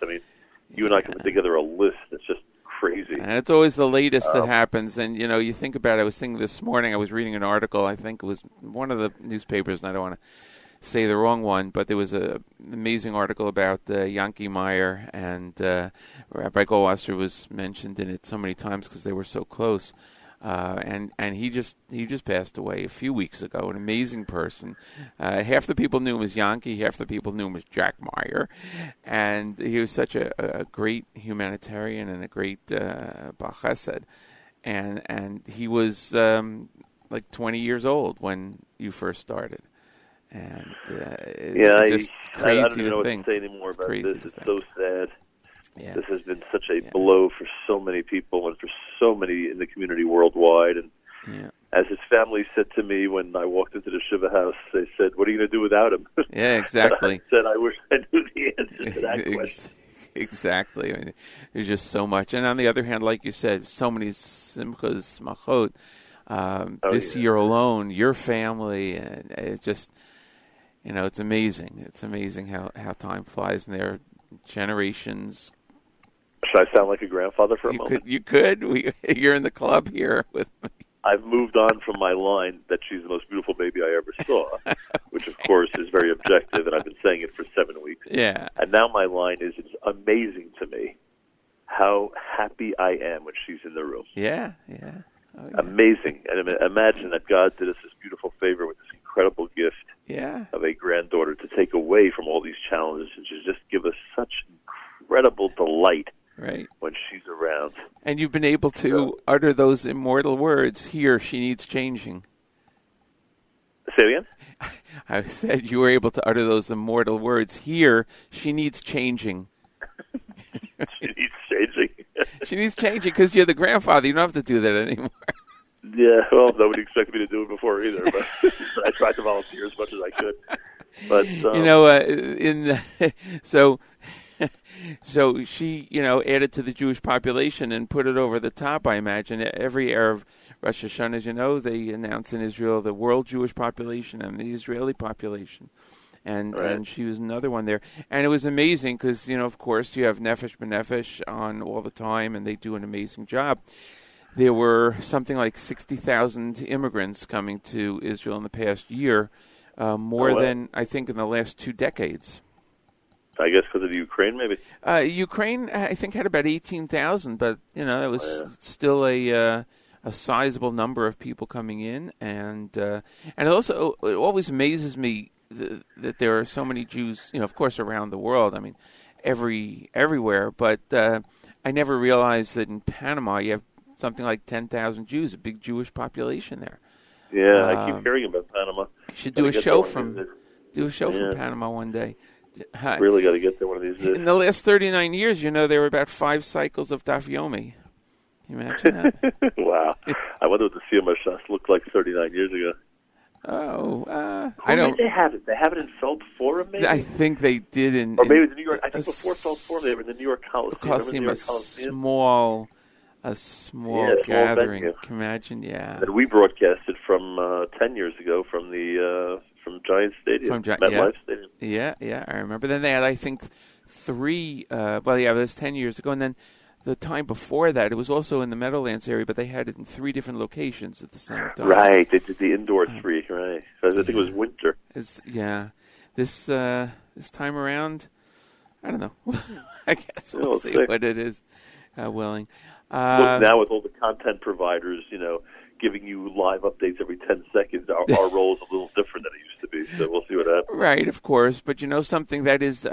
you and I can put together a list that's just crazy. And it's always the latest that happens. And, you think about it. I was thinking this morning, I was reading an article, I think it was one of the newspapers, and I don't want to say the wrong one, but there was an amazing article about Yanki Meyer, and Rabbi Goldwasser was mentioned in it so many times because they were so close. And he just passed away a few weeks ago. An amazing person. Half the people knew him as Yankee. Half the people knew him as Jack Meyer. And he was such a great humanitarian and a great Baal Chesed. And he was 20 years old when you first started. And it's just crazy. I don't even know what to say anymore about this. It's so sad. Yeah. This has been such a blow for so many people and for so many in the community worldwide. And as his family said to me when I walked into the Shiva house, they said, "What are you going to do without him?" Yeah, exactly. I said, "I wish I knew the answer to that question." Exactly. There's just so much. And on the other hand, like you said, so many simchas, smachot. This year alone, your family, and it just, it's amazing. It's amazing how time flies, and there are generations. Should I sound like a grandfather for a moment? You could. You're in the club here with me. I've moved on from my line that she's the most beautiful baby I ever saw, which, of course, is very objective, and I've been saying it for 7 weeks. Yeah. And now my line is, it's amazing to me how happy I am when she's in the room. Yeah. Oh, yeah. Amazing. And imagine that God did us this beautiful favor with this incredible gift of a granddaughter to take away from all these challenges and to just give us such incredible delight when she's around. And you've been able to utter those immortal words, "Here, she needs changing." Say it again? I said you were able to utter those immortal words, "Here, she needs changing." She needs changing. She needs changing because you're the grandfather. You don't have to do that anymore. Yeah, well, nobody expected me to do it before either, but I tried to volunteer as much as I could. But so she, added to the Jewish population and put it over the top. I imagine every Erev Rosh Hashanah, they announce in Israel the world Jewish population and the Israeli population. And she was another one there. And it was amazing because, of course, you have Nefesh B'Nefesh on all the time, and they do an amazing job. There were something like 60,000 immigrants coming to Israel in the past year, than, I think, in the last 2 decades. I guess because of the Ukraine, maybe? Ukraine, I think, had about 18,000, but, that was still a sizable number of people coming in. And it also always amazes me, that there are so many Jews, you know, of course, around the world. I mean, everywhere. But I never realized that in Panama you have something like 10,000 Jews, a big Jewish population there. Yeah, I keep hearing about Panama. You should do a show from Panama one day. Really got to get there one of these days. In the last 39 years, you know, there were about 5 cycles of Dafyomi. Can you imagine that? Wow. I wonder what the CMO shots looked like 39 years ago. Oh, I don't. They have it. They have it in Feld Forum, maybe. I think they did in, or maybe the New York. I think before Feld Forum, they were in the New York Coliseum. A small gathering. You can imagine, yeah. That we broadcasted from 10 years ago from the from Giant Stadium, MetLife Stadium. Yeah, I remember. Then they had, I think, 3. That was 10 years ago, and then. The time before that, it was also in the Meadowlands area, but they had it in 3 different locations at the same time. Right, they did the indoor 3, right? So I think it was winter. This time around, I don't know. I guess we'll see what it is. Willing. Look, now with all the content providers, you know, giving you live updates every 10 seconds, our role is a little different than it used to be. So we'll see what happens. Right, of course. But you know, something that is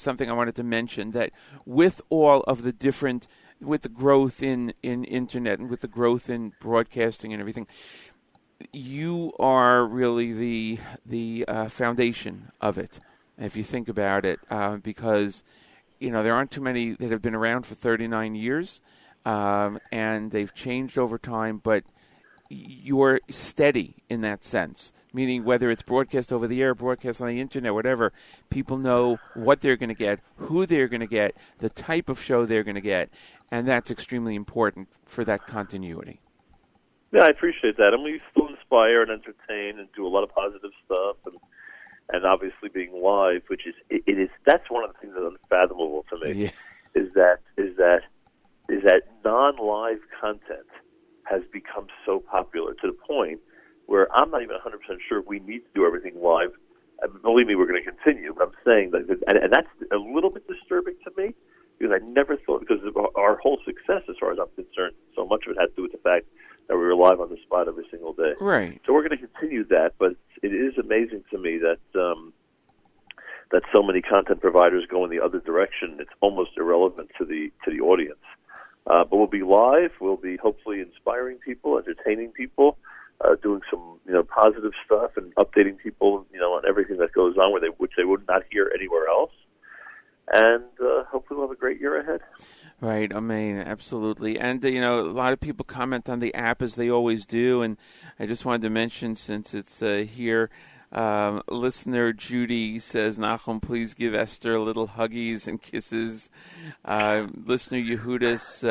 something I wanted to mention, that with all of the different, with the growth in internet and with the growth in broadcasting and everything, you are really the foundation of it. If you think about it, because you know there aren't too many that have been around for 39 years, and they've changed over time, but you're steady in that sense, meaning whether it's broadcast over the air, broadcast on the internet, whatever, people know what they're going to get, who they're going to get, the type of show they're going to get, and that's extremely important for that continuity. Yeah, I appreciate that. And we still inspire and entertain and do a lot of positive stuff, and obviously being live, which is that's one of the things that's unfathomable to me, is that non-live content has become so popular to the point where I'm not even 100% sure we need to do everything live. Believe me, we're going to continue. But I'm saying that, and that's a little bit disturbing to me, because I never thought, because our whole success, as far as I'm concerned, so much of it had to do with the fact that we were live on the spot every single day. Right. So we're going to continue that, but it is amazing to me that that so many content providers go in the other direction. It's almost irrelevant to the audience. But we'll be live. We'll be hopefully inspiring people, entertaining people, doing some positive stuff, and updating people on everything that goes on, which they would not hear anywhere else. And hopefully we'll have a great year ahead. Right, I mean, absolutely. And a lot of people comment on the app, as they always do. And I just wanted to mention, since it's here. Listener Judy says, Nachum, please give Esther little huggies and kisses. Listener Yehudas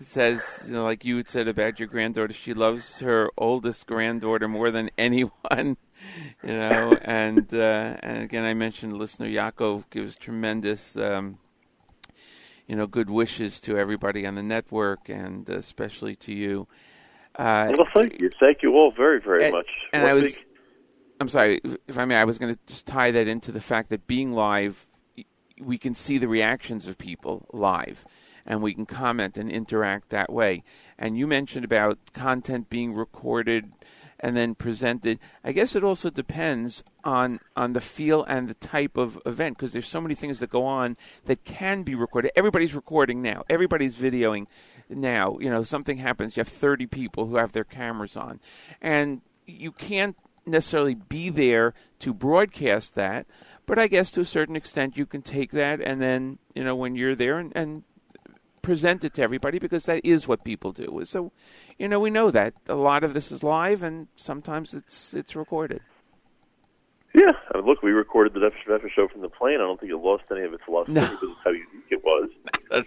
says, like you had said about your granddaughter, she loves her oldest granddaughter more than anyone. And again, I mentioned listener Yaakov gives tremendous good wishes to everybody on the network, and especially to you. Well, thank you. Thank you all very, very much. And I'm sorry, if I may, I was going to just tie that into the fact that being live, we can see the reactions of people live, and we can comment and interact that way. And you mentioned about content being recorded and then presented. I guess it also depends on the feel and the type of event, because there's so many things that go on that can be recorded. Everybody's recording now. Everybody's videoing now. Something happens. You have 30 people who have their cameras on, and you can't necessarily be there to broadcast that, but I guess to a certain extent you can take that and then, when you're there and present it to everybody, because that is what people do. So, we know that a lot of this is live, and sometimes it's recorded. Yeah. I mean, look, we recorded the Nefesh show from the plane. I don't think it lost any of its luster because of how unique it was.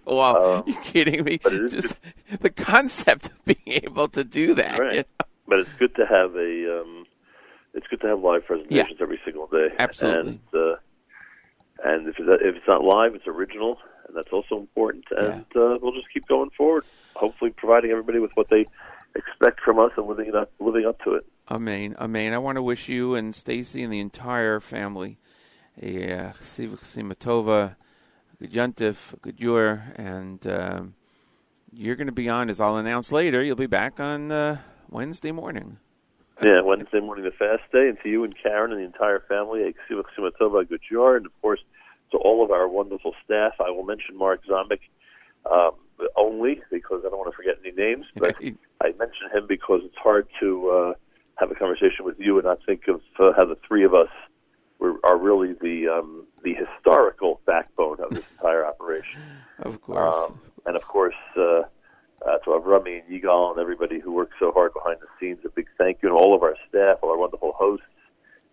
Wow. You're kidding me. Just good. The concept of being able to do that. Right. But it's good to have it's good to have live presentations every single day. Absolutely. And if it's not live, it's original, and that's also important. And we'll just keep going forward, hopefully providing everybody with what they expect from us and living up to it. Amen. I want to wish you and Stacy and the entire family a Chesiva Tova, a good Yontif, a good Yor, and you're going to be on, as I'll announce later, you'll be back on Wednesday morning. Yeah, Wednesday morning, the fast day, and to you and Karen and the entire family, a Ksiva Ksima Tova Gujor, and of course to all of our wonderful staff. I will mention Mark Zomick only because I don't want to forget any names, but I mention him because it's hard to have a conversation with you and not think of how the three of us are really the historical backbone of this entire operation. Of course. And of course, to Avrami and Yigal and everybody who works so hard behind the scenes, a big thank you, and all of our staff, all our wonderful hosts,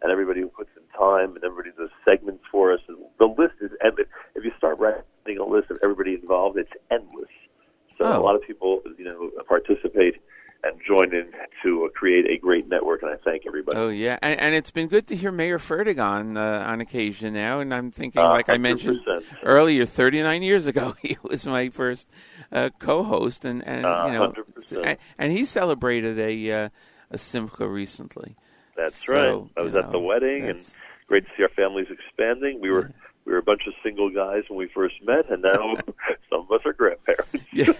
and everybody who puts in time, and everybody does segments for us. And the list is endless. If you start writing a list of everybody involved, it's endless. So a lot of people, participate and join in to create a great network, and I thank everybody. Oh, yeah, and it's been good to hear Meir Fertig on occasion now, and I'm thinking, like 100%. I mentioned earlier, 39 years ago, he was my first co-host, and he celebrated a Simcha recently. That's right. I was at the wedding, and great to see our families expanding. We were a bunch of single guys when we first met, and now some of us are grandparents. Yeah.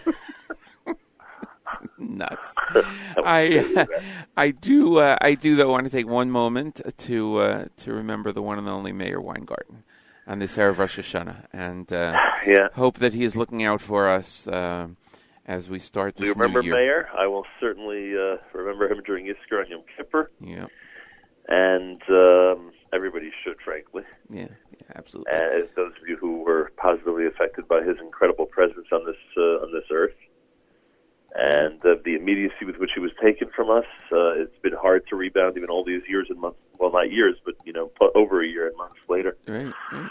Nuts. I do though want to take one moment to remember the one and only Meir Weingarten on this era of Rosh Hashanah, and hope that he is looking out for us as we start this new year. Meir? I will certainly remember him during Yisker and Yom Kippur. Yeah, and everybody should, frankly. Yeah, absolutely. As those of you who were positively affected by his incredible presence on this earth. And the immediacy with which he was taken from us, it's been hard to rebound even all these years and months. Well, not years, but, over a year and months later. Right, right.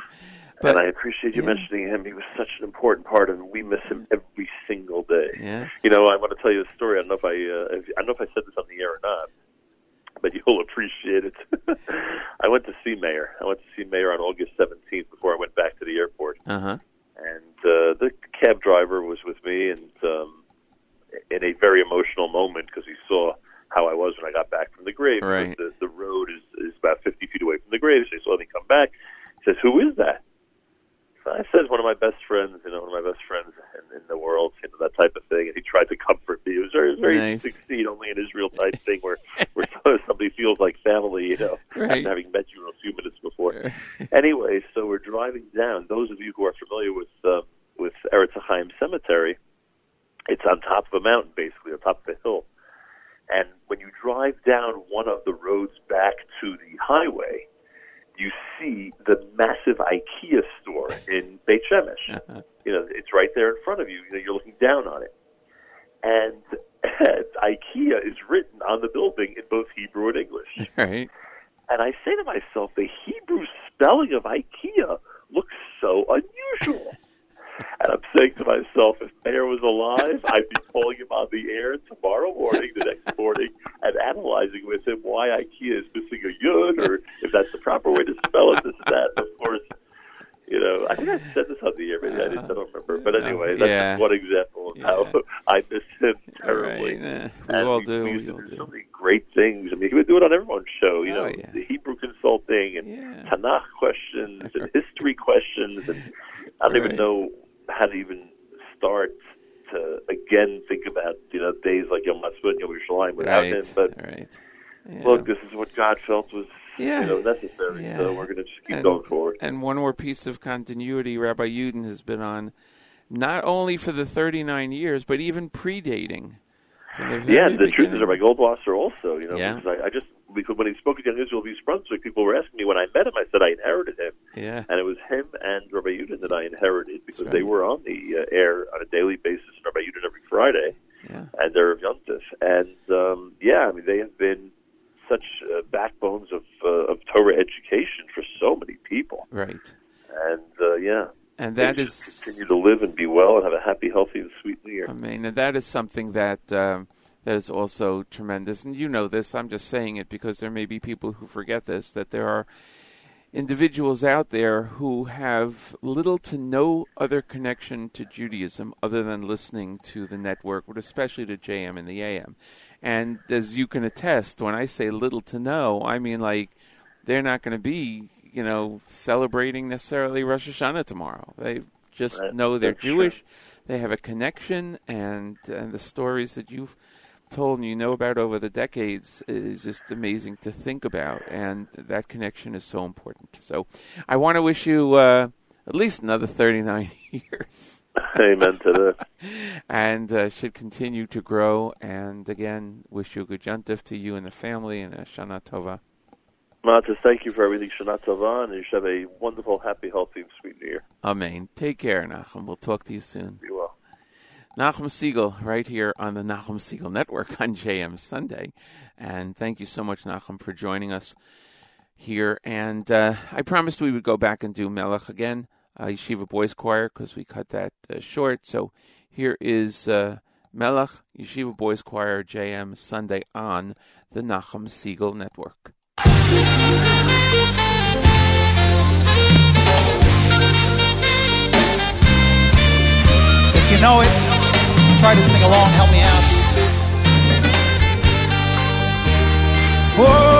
But, and I appreciate you mentioning him. He was such an important part, and we miss him every single day. Yeah. I want to tell you a story. I don't know if I said this on the air or not, but you'll appreciate it. I went to see Meir on August 17th before I went back to the airport. Uh-huh. And the cab driver was with me, and... in a very emotional moment because he saw how I was when I got back from the grave. Right. The road is about 50 feet away from the grave, so he saw me come back. He says, "Who is that?" So I said, one of my best friends in the world, that type of thing. And he tried to comfort me. It was very nice. Succeed only in Israel type thing where somebody feels like family, after having met you a few minutes before. Anyway, so we're driving down. Those of you who are familiar with Eretz Chaim Cemetery, it's on top of a mountain, basically, on top of a hill. And when you drive down one of the roads back to the highway, you see the massive IKEA store in Beit Shemesh. Uh-huh. It's right there in front of you. You're looking down on it. And IKEA is written on the building in both Hebrew and English. Right. And I say to myself, the Hebrew spelling of IKEA looks so unusual. And I'm saying to myself, if Meir was alive, I'd be calling him on the air tomorrow morning, the next morning, and analyzing with him why IKEA is missing a yud, or if that's the proper way to spell it, this and that. And of course, I think I said this on the air, maybe I didn't, I don't remember. But anyway, that's just one example of how I miss him terribly. Right. We all do. So many great things. I mean, he would do it on everyone's show, the Hebrew consulting, and Tanakh questions, and history questions, and I don't even know how to even start to again think about days like Yom HaSput and Yom Yerushalayim without him. But look, this is what God felt was necessary. Yeah. So we're going to just keep going forward. And one more piece of continuity: Rabbi Yudin has been on not only for the 39 years, but even predating. The truth is, Rabbi Goldwasser also. Because because when he spoke again in Israel of East Brunswick, people were asking me when I met him. I said I inherited him, and it was him and Rabbi Yudin that I inherited because they were on the air on a daily basis. Rabbi Yudin every Friday, and they're of Yom Tov, and they have been such backbones of Torah education for so many people, right? And and that is continue to live and be well and have a happy, healthy, and sweet New Year. I mean, and that is something that. That is also tremendous. And you know this, I'm just saying it because there may be people who forget this, that there are individuals out there who have little to no other connection to Judaism other than listening to the network, but especially to JM and the AM. And as you can attest, when I say little to no, I mean like they're not going to be, celebrating necessarily Rosh Hashanah tomorrow. They just know they're Jewish. Sure. They have a connection, and the stories that you've told and you know about over the decades is just amazing to think about, and that connection is so important. So I want to wish you at least another 39 years. Amen to that. And should continue to grow. And again, wish you a good yontif to you and the family, and a Shana Tova. Matis, thank you for everything. Shana Tova, and you should have a wonderful, happy, healthy, and sweet New Year. Amen. Take care, Nachum. We'll talk to you soon. Be well. Nachum Segal, right here on the Nachum Segal Network on JM Sunday. And thank you so much, Nachum, for joining us here. And I promised we would go back and do Melech again, Yeshiva Boys Choir, because we cut that short. So here is Melech, Yeshiva Boys Choir, JM Sunday on the Nachum Segal Network. If you know it, try to sing along, help me out. Whoa!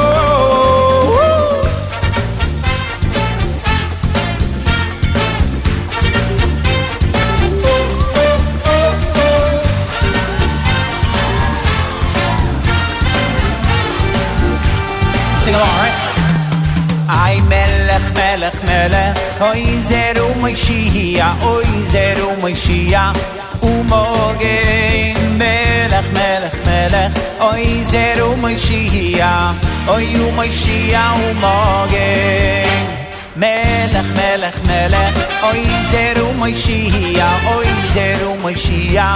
Ay melech, melech, melech, oizer u'moishia, oizer u'moishia, u'mogein. Melech, melech, melech, oizer u'moishia, oy u'moishia, u'mogein. Melech, melech, melech, oizer u'moishia, oizer u'moishia,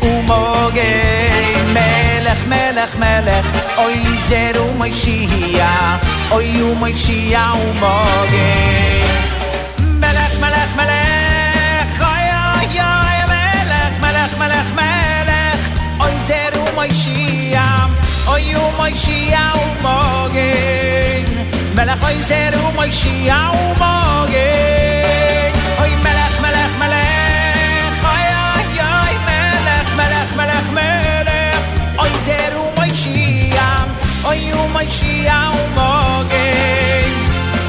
u'mogein. Melech, melech, melech, oizer u'moishia. Oy u'moishia u'mogein. Melech, melech, melech, oy, oy, oy, melech, melech, melech, melech, oizer u'moishia, oy u'moishia u'mogein. Melech oizer u'moishia u'mogein. Oy melech, melech, melech, oy, oy, oy, melech, melech, melech, melech, oizer u'moishia, oy u'moishia u'mogein.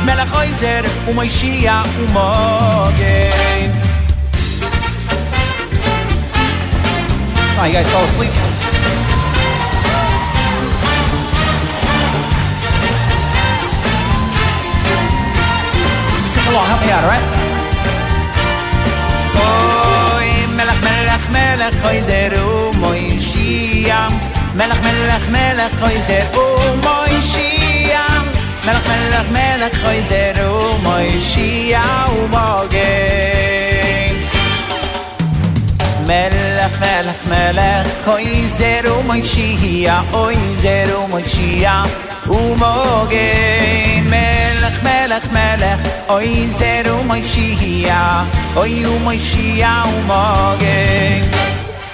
Melech oizer u'moishia u'mogein. Oh, you guys fall asleep. Sing along, help me out, all right? Oy, melech, melech, melech, oizer u'moishia. Melech, melech, melech, oizer u'moishia. Melech, melech, melech, oizer u'moishia u'mogein. Melech, melech, melech, oizer u'moishia, oizer u'moishia u'mogein. Melech, melech, melech, oizer u'moishia, oy u'moishia u'mogein.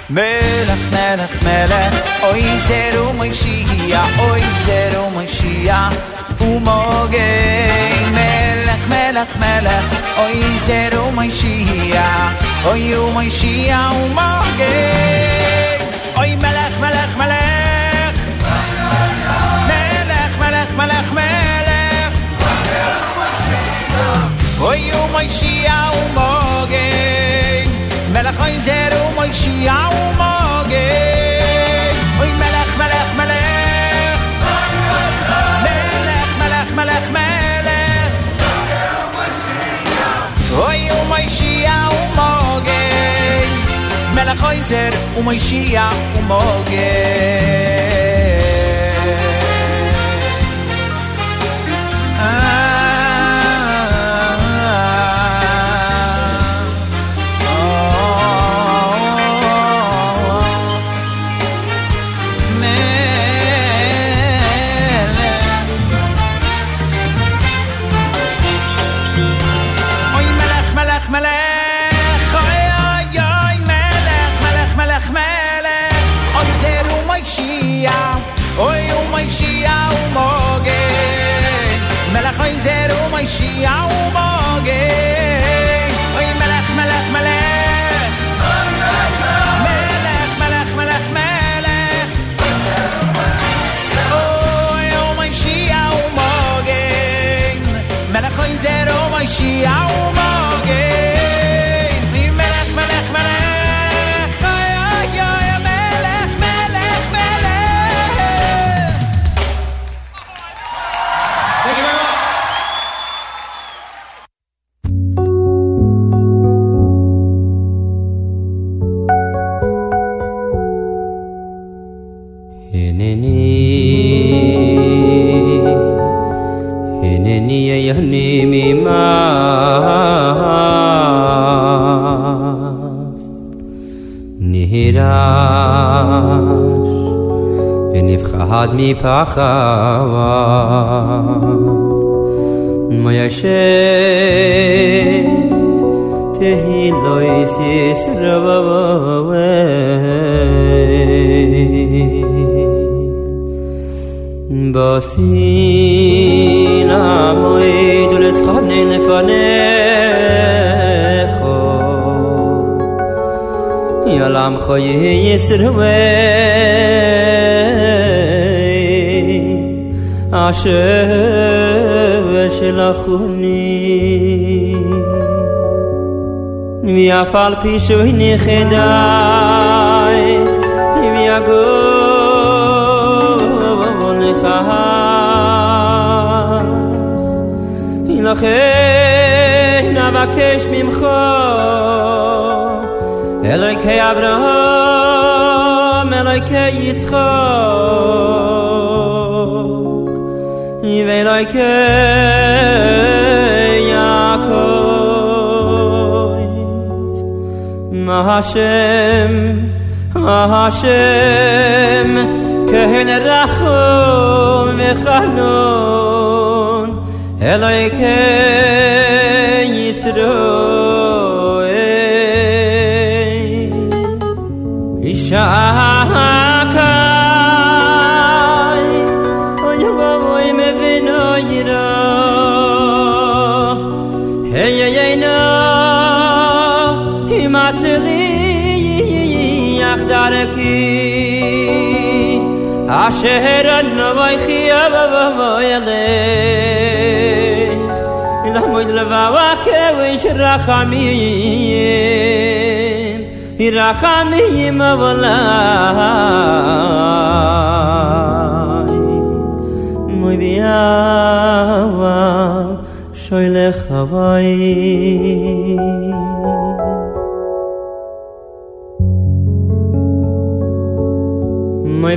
Melech, melech, melech, oizer u'moishia, oizer u'moishia u'mogein. Melech, melech, melech, oizer u'moishia, oy u'moishia u'mogein. Oy melech, melech, melech, melech, melech, melech, melech, oy u'moishia u'mogein. Melech oizer u'moishia u'mogein. Oy melech, melech, melech, melech, melech, oy u'moishia u'mogein. Melech oizer u'moishia u'mogein. Melech, melech, melech, oizer u'moishia. נהרש ונפחד מפחד מיישב תהילוי סיסרבוי בסינה מועיד ולסחבני לפניך Yalam khoye yisrwe Asher shelachuni Yafal pishu nichedai Yagov nechach Ilachen avakesh mimcha Elokei Avraham, Elokei Yitzchak, Elokei Yaakov. Hashem, Kohen Rachum V'Chanon, Elokei Yisroel. Shakai Oyavoy mevino yira Heyeyeyna Himatzeli Yachdareki Asher Novoy Chiyavavoy Alek Lamoid Levavakevich Rachamim Irachamim avolai Moi biaval shoylech havai Moi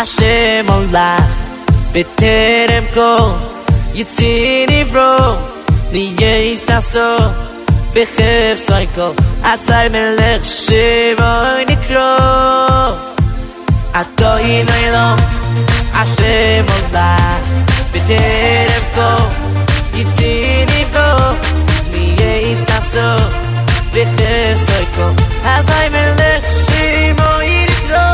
Hashem olach b'terem kol yitzin ivro niyeh istaso b'chef soikol asay melech shivoy nikro atoyin oilom Hashem olach b'terem kol yitzin ivro niyeh istaso b'chef soikol asay melech shivoy nikro.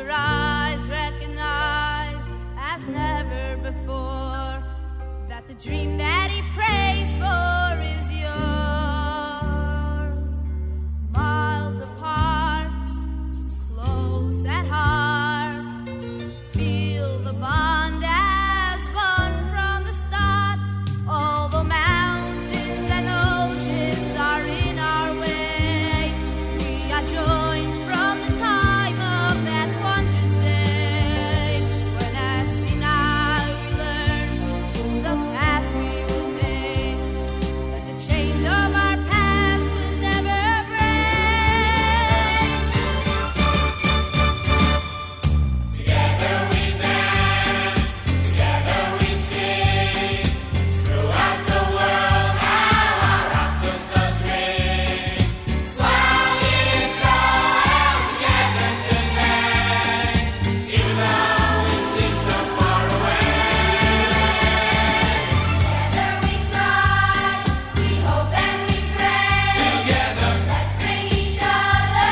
Your eyes recognize as never before dream that he prays for is yours. Miles apart, close at heart, feel the bond as one from the start. All the mountains and oceans are in our way. We are joined from the time of that wondrous day. When at Sinai we learn the path we will take, that the chains of our past will never break. Together we dance, together we sing, throughout the world now our Rockos does ring. While Israel together tonight, even though we seem so far away. Together we cry, we hope and we pray. Together, let's bring each other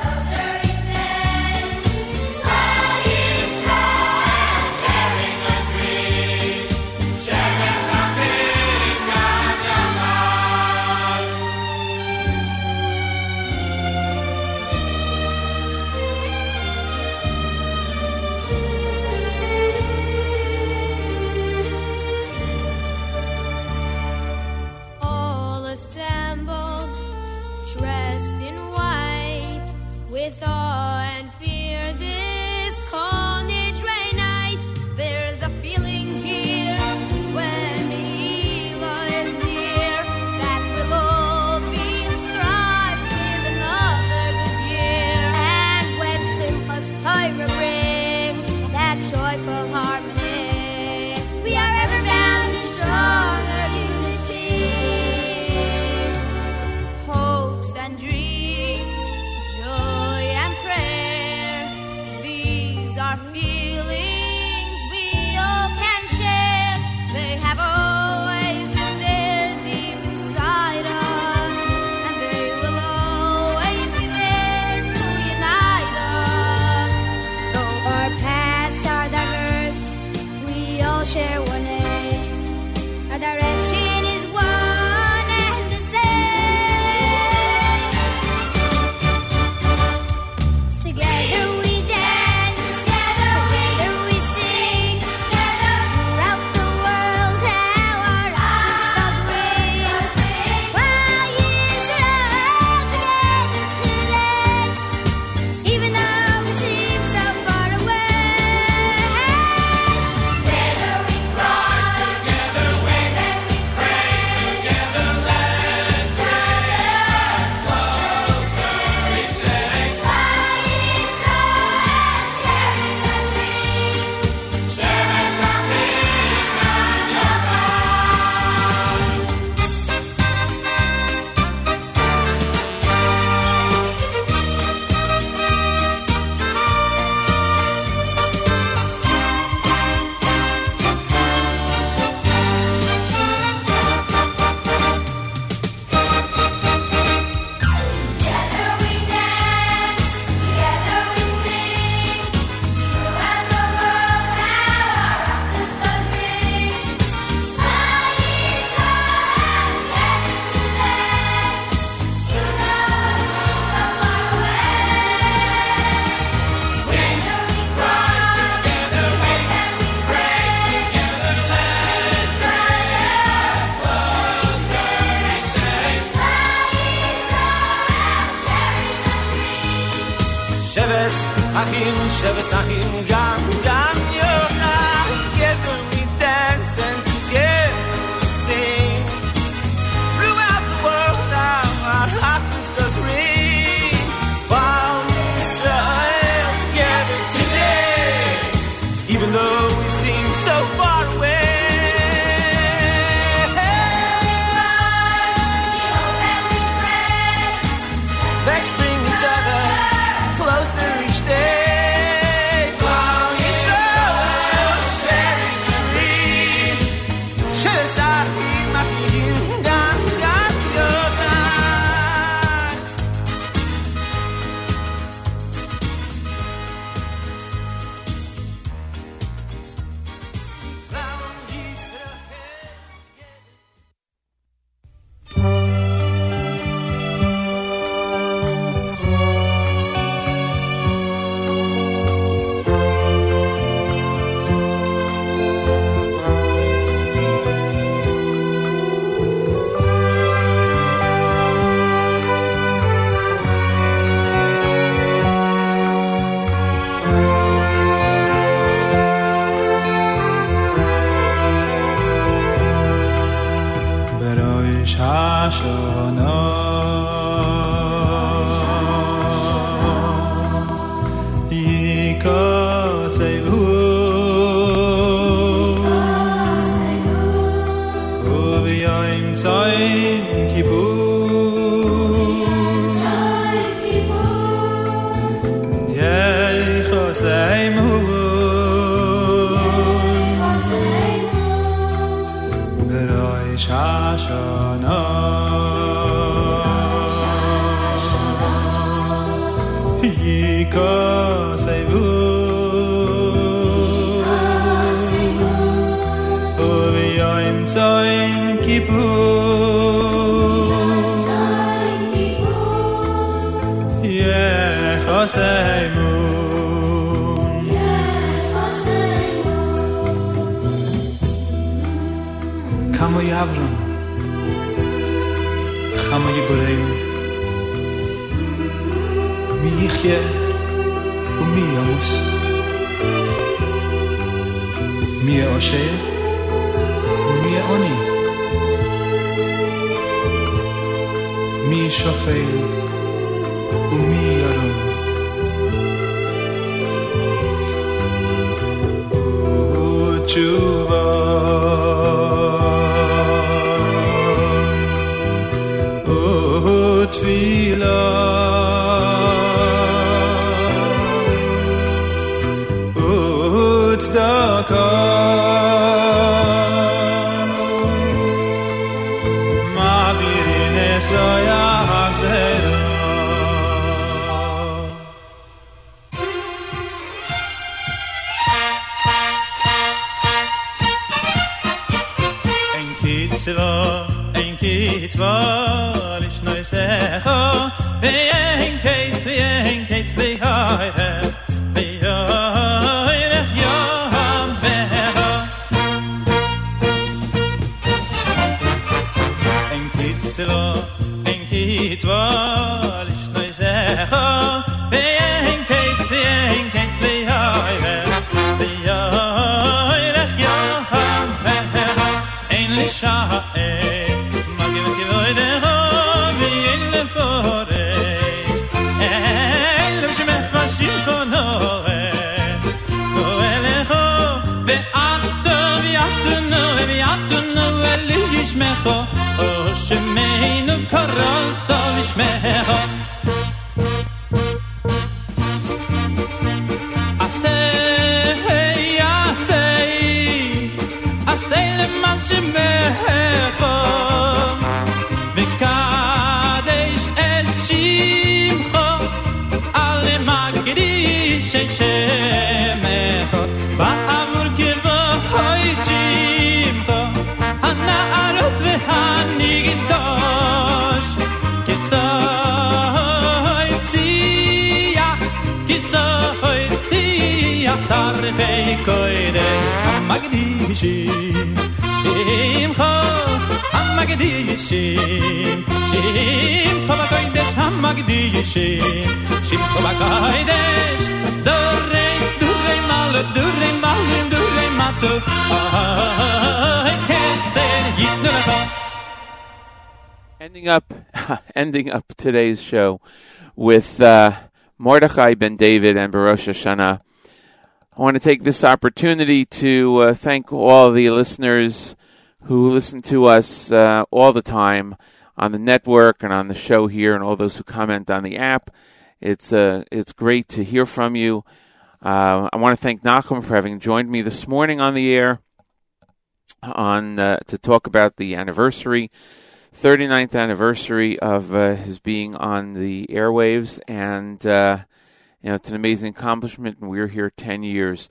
closer each day. While Israel sharing a dream, sharing something God does not. All assembled, dressed in white, with awe and fear, this carnage reignites. There's a feeling here when the healer is near that will all be inscribed with another good year. And when Simcha's Torah brings that joyful harmony, we are ever bound in stronger unity. Hopes and dreams, joy and prayer, these are feelings we all can share. They have always been there deep inside us, and they will always be there to unite us. Though our paths are diverse, we all share one aim. Our direction is one and the same. Together we dance, together we sing, together throughout the world how our hearts does ring. While Israel together today, even though we seem so far away. Together we cry, together we pray, together let's bring us closer each day. While Israel sharing a dream, sharing something God does not. Together we dance, together we sing, throughout the world now our Rockos does ring. While Israel together today, even though we seem so far away. Together we cry, together we pray, together let's bring us closer each day. While Israel sharing a dream, Sheves achim, gam yonah. Together we dance and together we sing. Throughout the world now our Rockos does ring. While Israel together today, even though we seem so far away. Let's bring each other closer each day. While Israel Ending up today's show with Mordechai ben David and Rosh Hashanah. I want to take this opportunity to thank all the listeners who listen to us all the time on the network and on the show here, and all those who comment on the app. It's great to hear from you. I want to thank Nachum for having joined me this morning on the air to talk about the anniversary, 39th anniversary of his being on the airwaves, and it's an amazing accomplishment, and we're here 10 years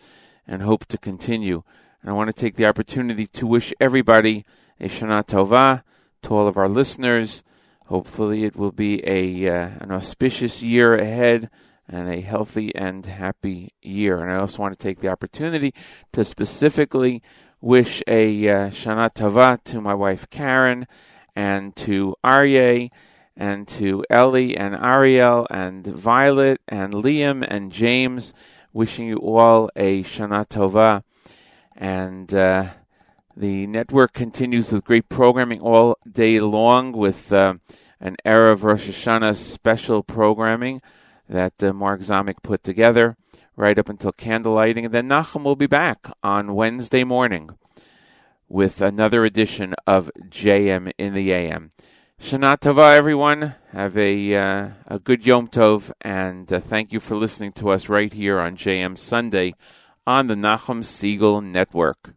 and hope to continue. And I want to take the opportunity to wish everybody a Shana Tova, to all of our listeners. Hopefully it will be an auspicious year ahead and a healthy and happy year. And I also want to take the opportunity to specifically wish a Shana Tova to my wife Karen, and to Aryeh, and to Ellie, and Ariel, and Violet, and Liam, and James. Wishing you all a Shana Tova. And the network continues with great programming all day long, with an Erev Rosh Hashanah special programming that Mark Zomick put together right up until candlelighting. And then Nachum will be back on Wednesday morning with another edition of JM in the AM. Shana Tova, everyone. Have a good Yom Tov, and thank you for listening to us right here on JM Sunday on the Nachum Segal Network.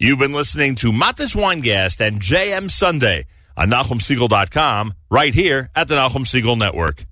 You've been listening to Matis Weingast and JM Sunday on NachumSegal.com right here at the Nachum Segal Network.